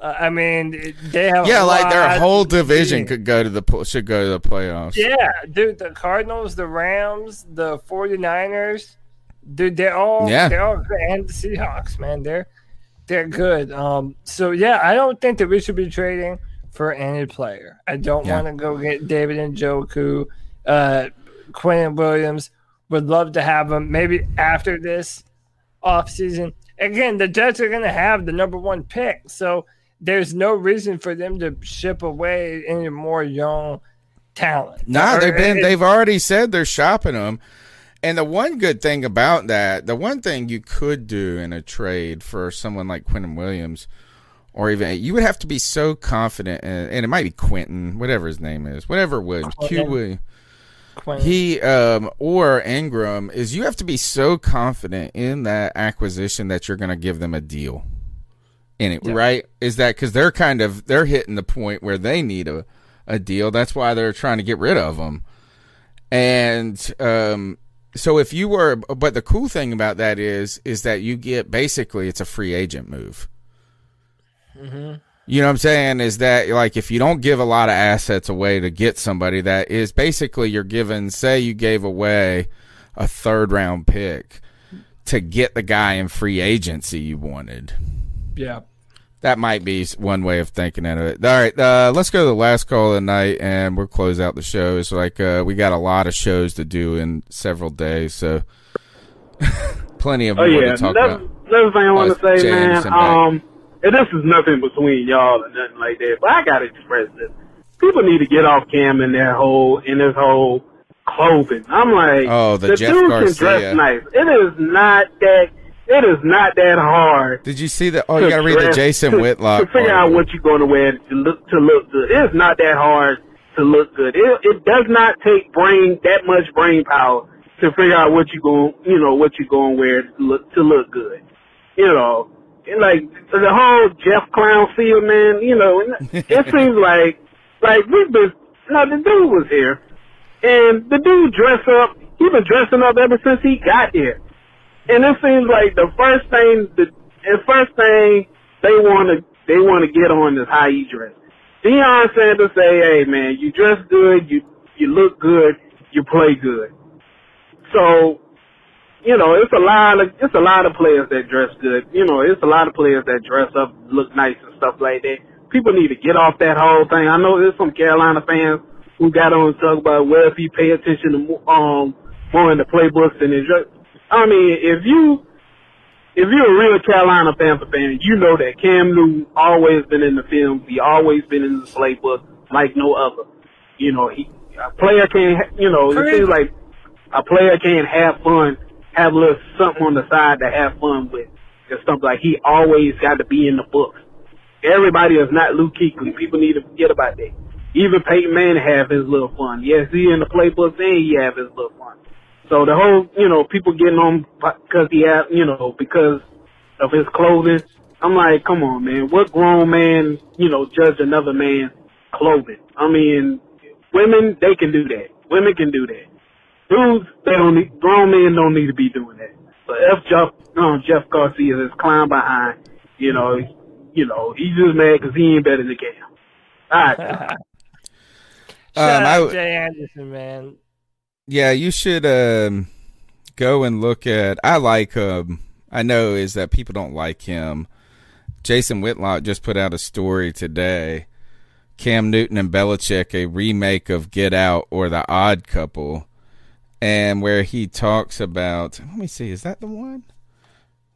I mean, they have. Yeah, like their whole division should go to the playoffs. Yeah, dude, the Cardinals, the Rams, the 49ers, dude, they're all good, and the Seahawks, man, they're good. So yeah, I don't think that we should be trading for any player. I don't want to go get David Njoku, Quentin Williams. Would love to have him. Maybe after this offseason. Again, the Jets are going to have the number one pick, so there's no reason for them to ship away any more young talent. No, they've already said they're shopping them. And the one good thing about that, the one thing you could do in a trade for someone like Quentin Williams, or even you would have to be so confident, and it might be Quentin, whatever his name is, whatever Williams, Q Williams. He or Ingram, is you have to be so confident in that acquisition that you're going to give them a deal in it, right? Is that because they're hitting the point where they need a deal? That's why they're trying to get rid of them. And so if you were, but the cool thing about that is that you get basically it's a free agent move. Mm-hmm. You know what I'm saying? Is that like if you don't give a lot of assets away to get somebody, that is basically you're giving, say you gave away a third round pick to get the guy in free agency you wanted. Yeah. That might be one way of thinking of it. All right. Let's go to the last call of the night and we'll close out the show. It's like we got a lot of shows to do in several days. So plenty of more to talk about. That's the thing I want to say, James, man. And this is nothing between y'all and nothing like that, but I gotta express this. People need to get off Cam in their whole clothing. I'm like, the Jeff dude Garcia can dress nice. It is not that hard. Did you see the? Oh, you gotta read the Jason Whitlock. To figure out what you're going to wear to look good. It's not that hard to look good. It does not take that much brain power to figure out what you're going to wear to look good. You know. Like, the whole Jeff Clown field, man, it seems like we've been, the dude was here, and the dude dressed up, he's been dressing up ever since he got here. And it seems like the first thing they want to get on is how you dress. Deion Sanders say, hey, man, you dress good, you look good, you play good. So, it's a lot of players that dress good. It's a lot of players that dress up, look nice and stuff like that. People need to get off that whole thing. I know there's some Carolina fans who got on and talk about, well, if he pay attention to more in the playbooks than his dress. I mean, if you're a real Carolina Panther fan, you know that Cam Newton always been in the film. He always been in the playbook like no other. It seems like a player can't have fun. Have a little something on the side to have fun with and stuff. Like, he always got to be in the books. Everybody is not Luke Kuechly. People need to forget about that. Even Peyton Manning have his little fun. Yes, he in the playbooks and he have his little fun. So the whole, people getting on because he have, because of his clothing. I'm like, come on, man. What grown man, judge another man's clothing? I mean, women, they can do that. Women can do that. Dudes, grown men don't need to be doing that. So Jeff Garcia is clown behind, he's just mad because he ain't better than Cam. All right. Shout out Jay Anderson, man. Yeah, you should go and look at. I like him. I know is that people don't like him. Jason Whitlock just put out a story today. Cam Newton and Belichick, a remake of Get Out or The Odd Couple. And where he talks about, let me see, is that the one?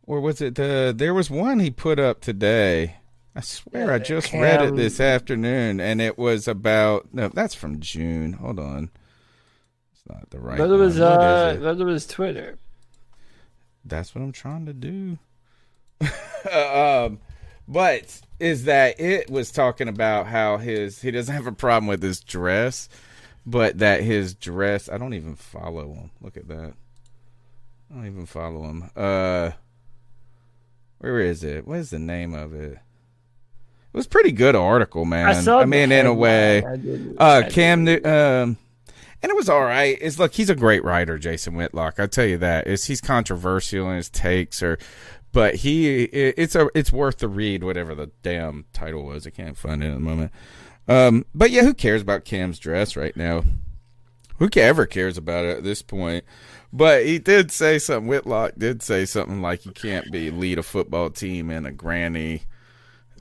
Or was it there was one he put up today. I swear I just read it this afternoon. And it was about, no, that's from June. Hold on. It's not the right one. That was Twitter. That's what I'm trying to do. But is that it was talking about how he doesn't have a problem with his dress. But that his dress, I don't even follow him. Look at that. I don't even follow him. Where is it? What is the name of it? It was a pretty good article, man. In a way. Cam Newton. And it was all right. He's a great writer, Jason Whitlock. I'll tell you that. He's controversial in his takes, but it's worth the read, whatever the damn title was. I can't find it at the moment. But yeah, who cares about Cam's dress right now? Who ever cares about it at this point? But he did say something. Whitlock did say something like, you can't lead a football team in a granny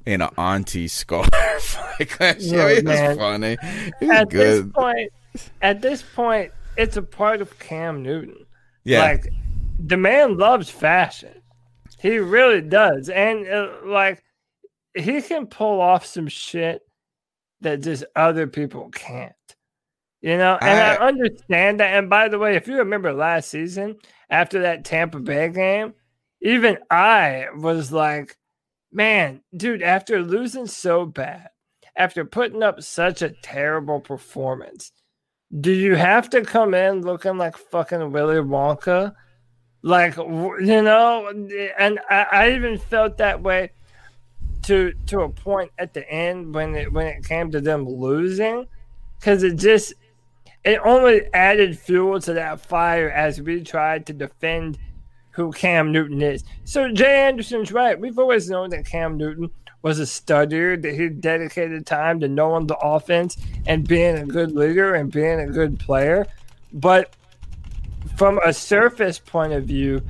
in an auntie scarf. Like, that shit was funny. At this point, it's a part of Cam Newton. Yeah. Like, the man loves fashion. He really does. And, like, he can pull off some shit that just other people can't. You know, and I understand that. And by the way, if you remember last season, after that Tampa Bay game, even I was like, man, dude, after losing so bad, after putting up such a terrible performance, do you have to come in looking like fucking Willy Wonka? Like, you know, and I even felt that way to a point at the end when it came to them losing, because it just... it only added fuel to that fire as we tried to defend who Cam Newton is. So Jay Anderson's right. We've always known that Cam Newton was a studier, that he dedicated time to knowing the offense and being a good leader and being a good player. But from a surface point of view,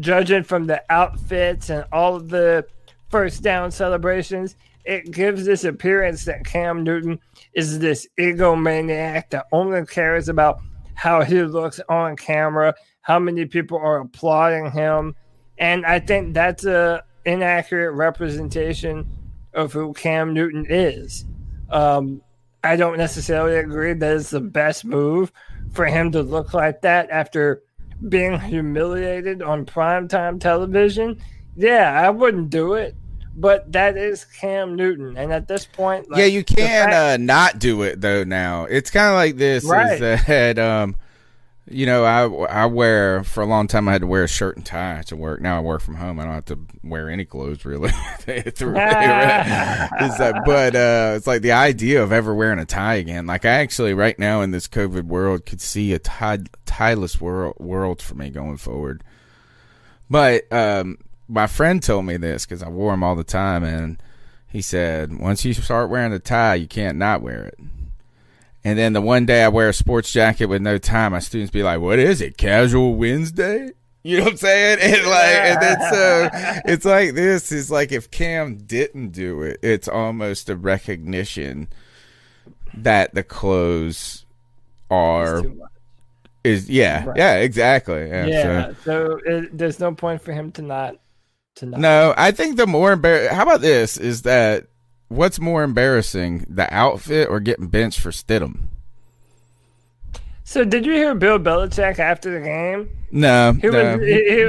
judging from the outfits and all of the first down celebrations, it gives this appearance that Cam Newton is this egomaniac that only cares about how he looks on camera, how many people are applauding him. And I think that's an inaccurate representation of who Cam Newton is. I don't necessarily agree that it's the best move for him to look like that after being humiliated on primetime television. Yeah, I wouldn't do it. But that is Cam Newton, and at this point, like, yeah, you can't not do it though. Now it's kind of like this: right. Is that you know, I wear, for a long time I had to wear a shirt and tie to work. Now I work from home; I don't have to wear any clothes really. It's like the idea of ever wearing a tie again. Like, I actually, right now in this COVID world, could see a tieless world for me going forward. But my friend told me this because I wore them all the time, and he said, once you start wearing a tie, you can't not wear it. And then the one day I wear a sports jacket with no tie, my students be like, what is it, Casual Wednesday? You know what I'm saying? And like, and then so it's like this. It's like if Cam didn't do it, it's almost a recognition that the clothes are... exactly. So there's no point for him to not... No, I think the more embarrassing... How about this? Is that what's more embarrassing, the outfit or getting benched for Stidham? So did you hear Bill Belichick after the game? No. He was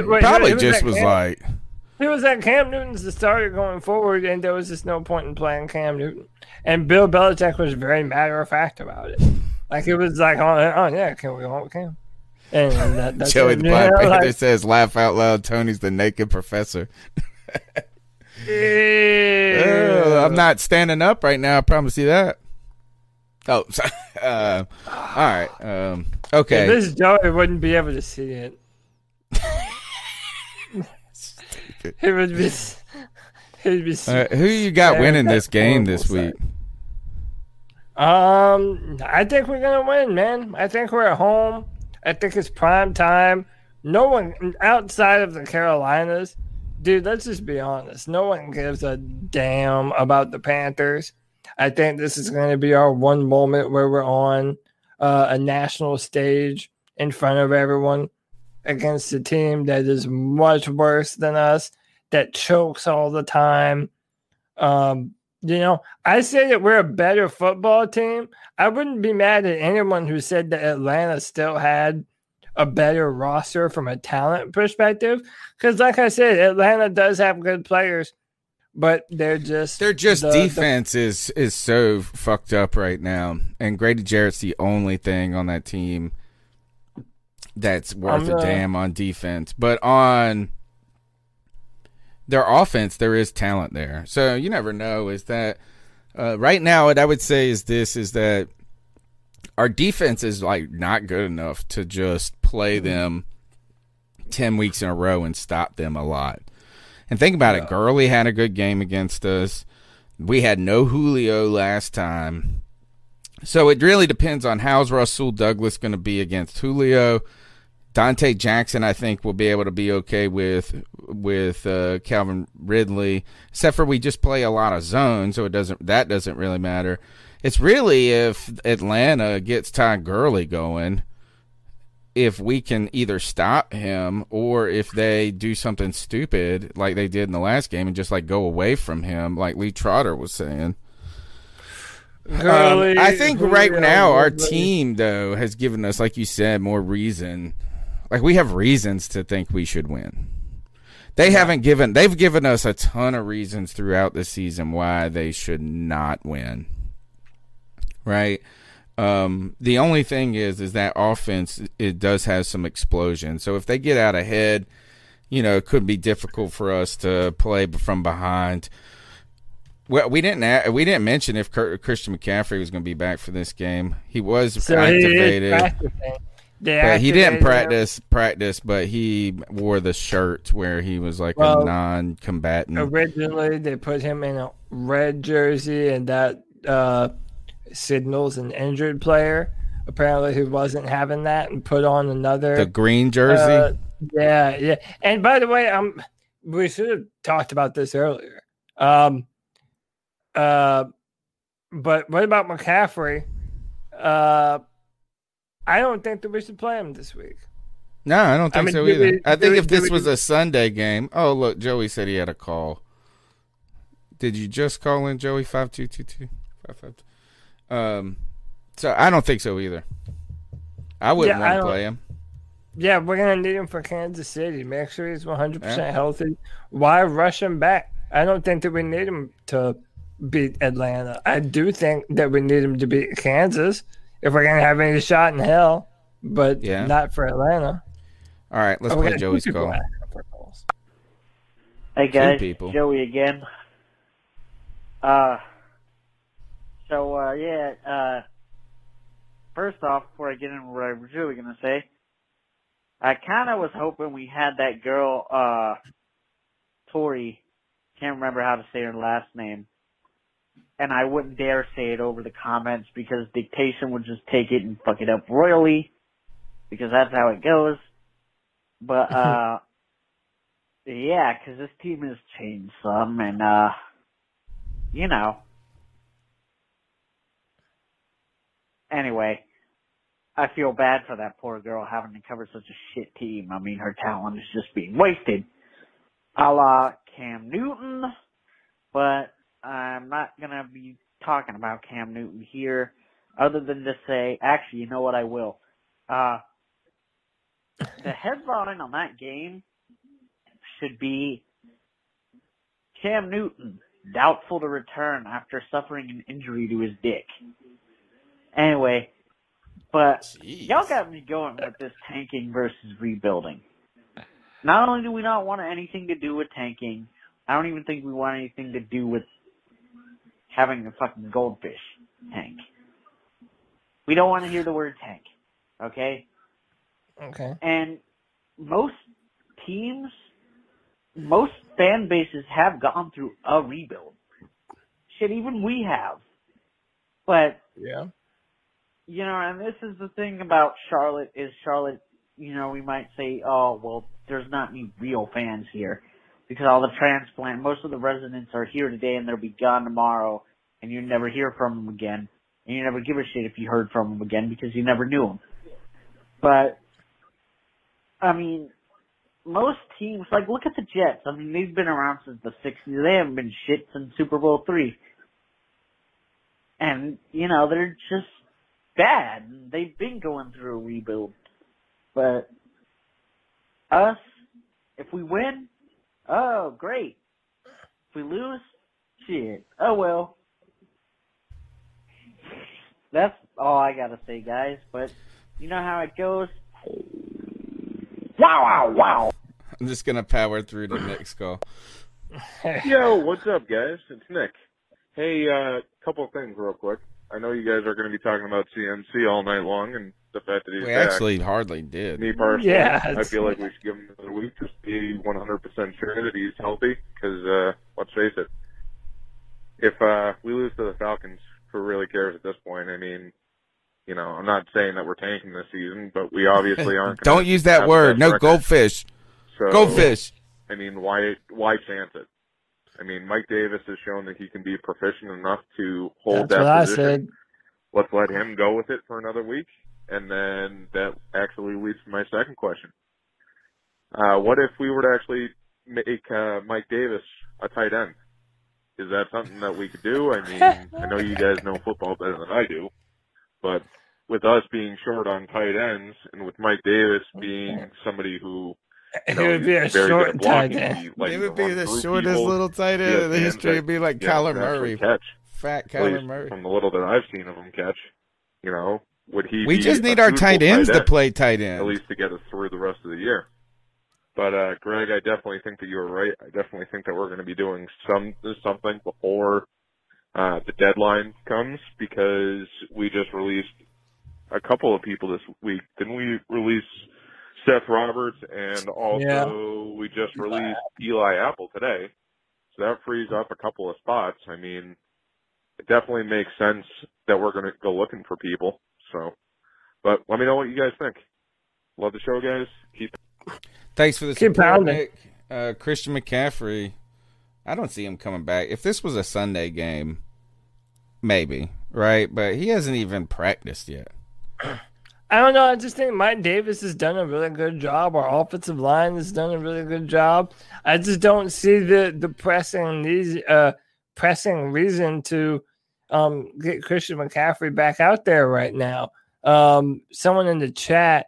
like... He was like, Cam Newton's the starter going forward, and there was just no point in playing Cam Newton. And Bill Belichick was very matter-of-fact about it. Like, it was like, oh yeah, can we all with Cam? And that's Joey the Black Panther says, laugh out loud, Tony's the naked professor. I'm not standing up right now, I promise you that. Oh, sorry. All right. Okay. If this Joey wouldn't be able to see it. He would be... who you got winning this game this week? I think we're going to win, man. I think we're at home. I think it's prime time. No one outside of the Carolinas, dude, let's just be honest. No one gives a damn about the Panthers. I think this is going to be our one moment where we're on a national stage in front of everyone against a team that is much worse than us, that chokes all the time. You know, I say that we're a better football team. I wouldn't be mad at anyone who said that Atlanta still had a better roster from a talent perspective. Because, like I said, Atlanta does have good players, but they're just... Their defense is so fucked up right now. And Grady Jarrett's the only thing on that team that's worth a damn on defense. But on... their offense, there is talent there. So you never know. Is that right now, what I would say is this, is that our defense is like not good enough to just play them 10 weeks in a row and stop them a lot. And think about it. Gurley had a good game against us. We had no Julio last time. So it really depends on how's Rasul Douglas going to be against Julio. Donte Jackson, I think, will be able to be okay with Calvin Ridley, except for we just play a lot of zone, so that doesn't really matter. It's really if Atlanta gets Todd Gurley going, if we can either stop him or if they do something stupid like they did in the last game and just like go away from him, like Lee Trotter was saying. Gurley, I think right now our team, though, has given us, like you said, more reason. Like, we have reasons to think we should win. They've given us a ton of reasons throughout the season why they should not win. Right? The only thing is that offense, it does have some explosion. So if they get out ahead, it could be difficult for us to play from behind. Well, we didn't mention if Christian McCaffrey was going to be back for this game. He was activated. He didn't practice, but he wore the shirt where he was a non-combatant. Originally, they put him in a red jersey, and that signals an injured player. Apparently, who wasn't having that, and put on another the green jersey. Yeah. And by the way, we should have talked about this earlier. But what about McCaffrey? I don't think that we should play him this week. No, I don't think so either. I think if this was a Sunday game. Oh, look, Joey said he had a call. Did you just call in, Joey? 5222 552. So I don't think so either. I wouldn't want to play him. Yeah, we're going to need him for Kansas City. Make sure he's 100% healthy. Why rush him back? I don't think that we need him to beat Atlanta. I do think that we need him to beat Kansas if we're going to have any shot in hell, but not for Atlanta. All right, let's play Joey's call. Hey, guys. Joey again. First off, before I get into what I was really going to say, I kind of was hoping we had that girl, Tori. Can't remember how to say her last name, and I wouldn't dare say it over the comments because dictation would just take it and fuck it up royally, because that's how it goes. But because this team has changed some, and Anyway, I feel bad for that poor girl having to cover such a shit team. I mean, her talent is just being wasted, a la Cam Newton, but I'm not going to be talking about Cam Newton here other than to say, actually, you know what, I will. The headline on that game should be Cam Newton, doubtful to return after suffering an injury to his dick. Anyway, but y'all got me going with this tanking versus rebuilding. Not only do we not want anything to do with tanking, I don't even think we want anything to do with having a fucking goldfish tank. We don't want to hear the word tank, okay? Okay. And most teams, most fan bases have gone through a rebuild. Shit, even we have. But, and this is the thing about Charlotte is Charlotte, we might say, oh, well, there's not any real fans here because all the most of the residents are here today and they'll be gone tomorrow and you never hear from them again and you never give a shit if you heard from them again because you never knew them. But, most teams, look at the Jets. They've been around since the 60s. They haven't been shit since Super Bowl III. And, they're just bad. They've been going through a rebuild. But us, if we win, oh, great. If we lose, shit, oh, well. That's all I got to say, guys, but you know how it goes. Wow. I'm just going to power through the next call. Yo, what's up, guys? It's Nick. Hey, couple of things real quick. I know you guys are going to be talking about CMC all night long, and the fact that he's back. We actually hardly did. Me personally, I feel like we should give him another week to be 100% sure that he's healthy. Because let's face it, if we lose to the Falcons, who really cares at this point? You know, I'm not saying that we're tanking this season, but we obviously aren't. Don't use that word. No, goldfish. So, goldfish. I mean, why chance it? I mean, Mike Davis has shown that he can be proficient enough to hold that position. I said, let's let him go with it for another week. And then that actually leads to my second question. What if we were to actually make Mike Davis a tight end? Is that something that we could do? I mean, I know you guys know football better than I do, but with us being short on tight ends and with Mike Davis being somebody who would be a short tight end. He would be the shortest little tight end in the history. It'd be like Kyler Murray. Fat Kyler Murray. From the little that I've seen of him catch, you know, would he we just need our tight ends to play tight end. At least to get us through the rest of the year. But, Greg, I definitely think that you were right. I definitely think that we're going to be doing something before the deadline comes, because we just released a couple of people this week. Didn't we release Seth Roberts, and also we just released Eli Apple today. So that frees up a couple of spots. I mean, it definitely makes sense that we're going to go looking for people. So, but let me know what you guys think. Love the show, guys. Thanks for the support, Nick. Christian McCaffrey, I don't see him coming back. If this was a Sunday game, maybe, right? But he hasn't even practiced yet. I don't know. I just think Mike Davis has done a really good job. Our offensive line has done a really good job. I just don't see the pressing reason to get Christian McCaffrey back out there right now. Someone in the chat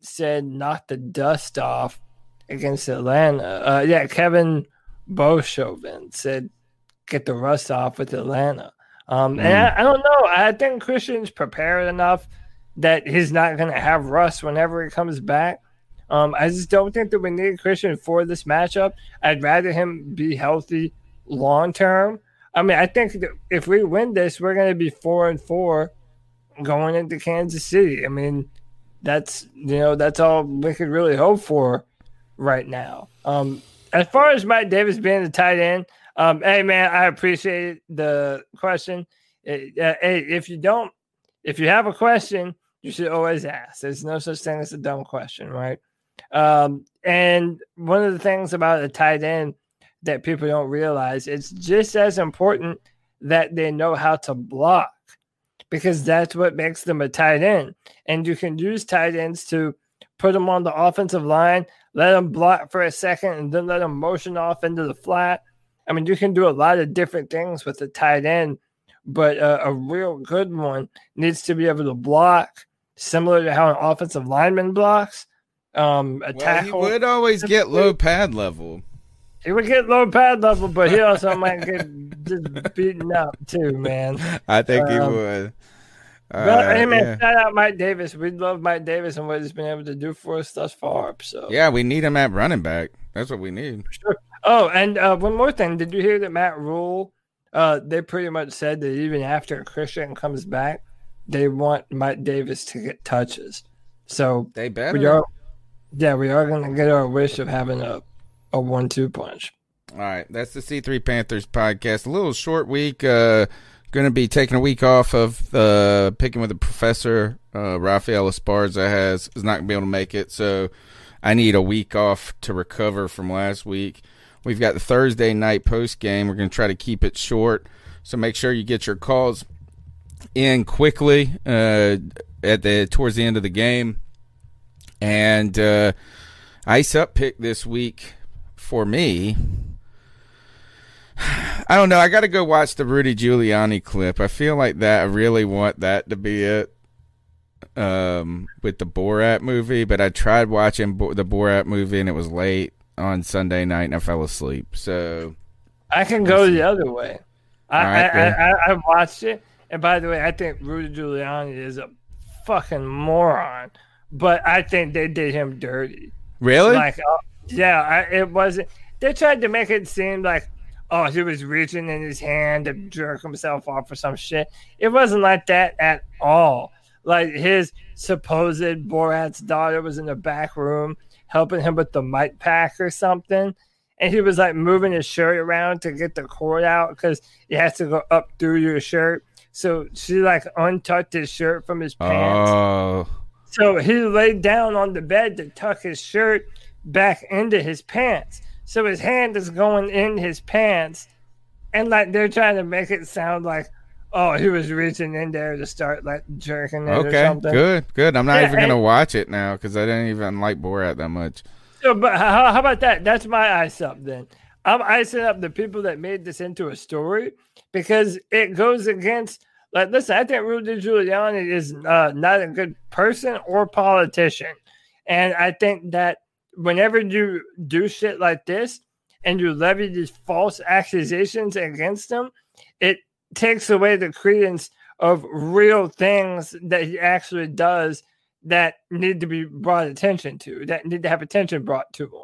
said knock the dust off against Atlanta. Kevin Beauchamp said get the rust off with Atlanta. And I don't know. I think Christian's prepared enough that he's not going to have rust whenever he comes back. I just don't think that we need Christian for this matchup. I'd rather him be healthy long term. I mean, I think that if we win this, we're going to be 4-4 going into Kansas City. I mean, that's all we could really hope for right now. As far as Mike Davis being the tight end, hey man, I appreciate the question. If you have a question, you should always ask. There's no such thing as a dumb question, right? And one of the things about a tight end that people don't realize, it's just as important that they know how to block, because that's what makes them a tight end. And you can use tight ends to put them on the offensive line, let them block for a second, and then let them motion off into the flat. I mean, you can do a lot of different things with a tight end, but a real good one needs to be able to block, similar to how an offensive lineman blocks. Tackle. He would always get low pad level. He would get low pad level, but he also might get just beaten up too, man. I think he would. Shout out Mike Davis. We love Mike Davis and what he's been able to do for us thus far. So yeah, we need him at running back. That's what we need. Sure. Oh, and one more thing. Did you hear that Matt Rhule, they pretty much said that even after Christian comes back, they want Mike Davis to get touches. So they better. We are going to get our wish of having a 1-2 punch. All right. That's the C3 Panthers podcast. A little short week. Going to be taking a week off of picking with the professor. Rafael Esparza is not going to be able to make it. So I need a week off to recover from last week. We've got the Thursday night post game. We're going to try to keep it short, so make sure you get your calls in quickly towards the end of the game. And ice up pick this week for me. I don't know. I got to go watch the Rudy Giuliani clip. I feel like that. I really want that to be it with the Borat movie. But I tried watching the Borat movie and it was late on Sunday night and I fell asleep. So I can go the other way. I watched it, and by the way, I think Rudy Giuliani is a fucking moron, but I think they did him dirty. Really? Like, it wasn't. They tried to make it seem like, oh, he was reaching in his hand to jerk himself off or some shit. It wasn't like that at all. Like, his supposed Borat's daughter was in the back room helping him with the mic pack or something, and he was like moving his shirt around to get the cord out because it has to go up through your shirt. So she like untucked his shirt from his pants. Oh. So he laid down on the bed to tuck his shirt back into his pants. So his hand is going in his pants, and like they're trying to make it sound like, oh, he was reaching in there to start like jerking it or something. Okay, good. I'm not even going to watch it now because I didn't even like Borat that much. So, but how about that? That's my ice up then. I'm icing up the people that made this into a story because it goes against, like, listen, I think Rudy Giuliani is not a good person or politician. And I think that whenever you do shit like this and you levy these false accusations against them, it takes away the credence of real things that he actually does that need to be brought attention to, that need to have attention brought to him.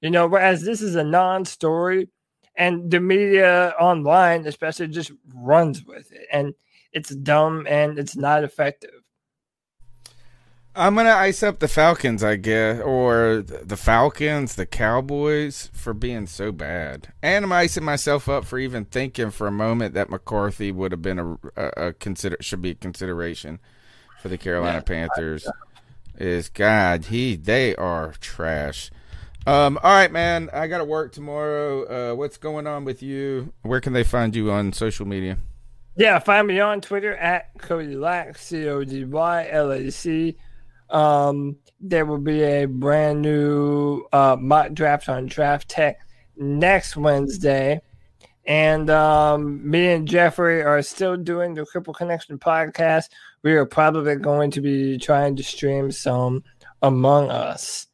You know, whereas this is a non-story, and the media online especially just runs with it, and it's dumb and it's not effective. I'm going to ice up the Falcons, I guess, or the Falcons, the Cowboys, for being so bad. And I'm icing myself up for even thinking for a moment that McCarthy would have been should be a consideration for the Carolina Panthers. They are trash. All right, man. I got to work tomorrow. What's going on with you? Where can they find you on social media? Yeah, find me on Twitter at Cody Lack, CODYLAC. There will be a brand new mock draft on Draft Tech next Wednesday. And me and Jeffrey are still doing the Cripple Connection podcast. We are probably going to be trying to stream some Among Us.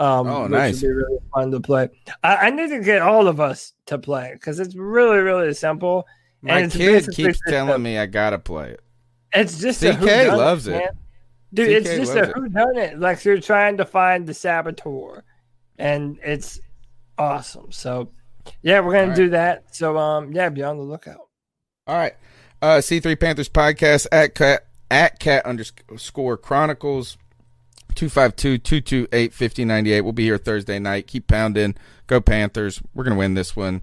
Nice. Would be really fun to play. I need to get all of us to play because it's really, really simple. My kid keeps telling me I gotta play it. It's just CK a whodunit, loves it, man. Dude. CK it's just a whodunit. Like you're trying to find the saboteur, and it's awesome. So, yeah, we're gonna do that. So, be on the lookout. All right, C3 Panthers podcast at cat underscore chronicles. 252-228-5098. We'll be here Thursday night. Keep pounding. Go Panthers. We're going to win this one.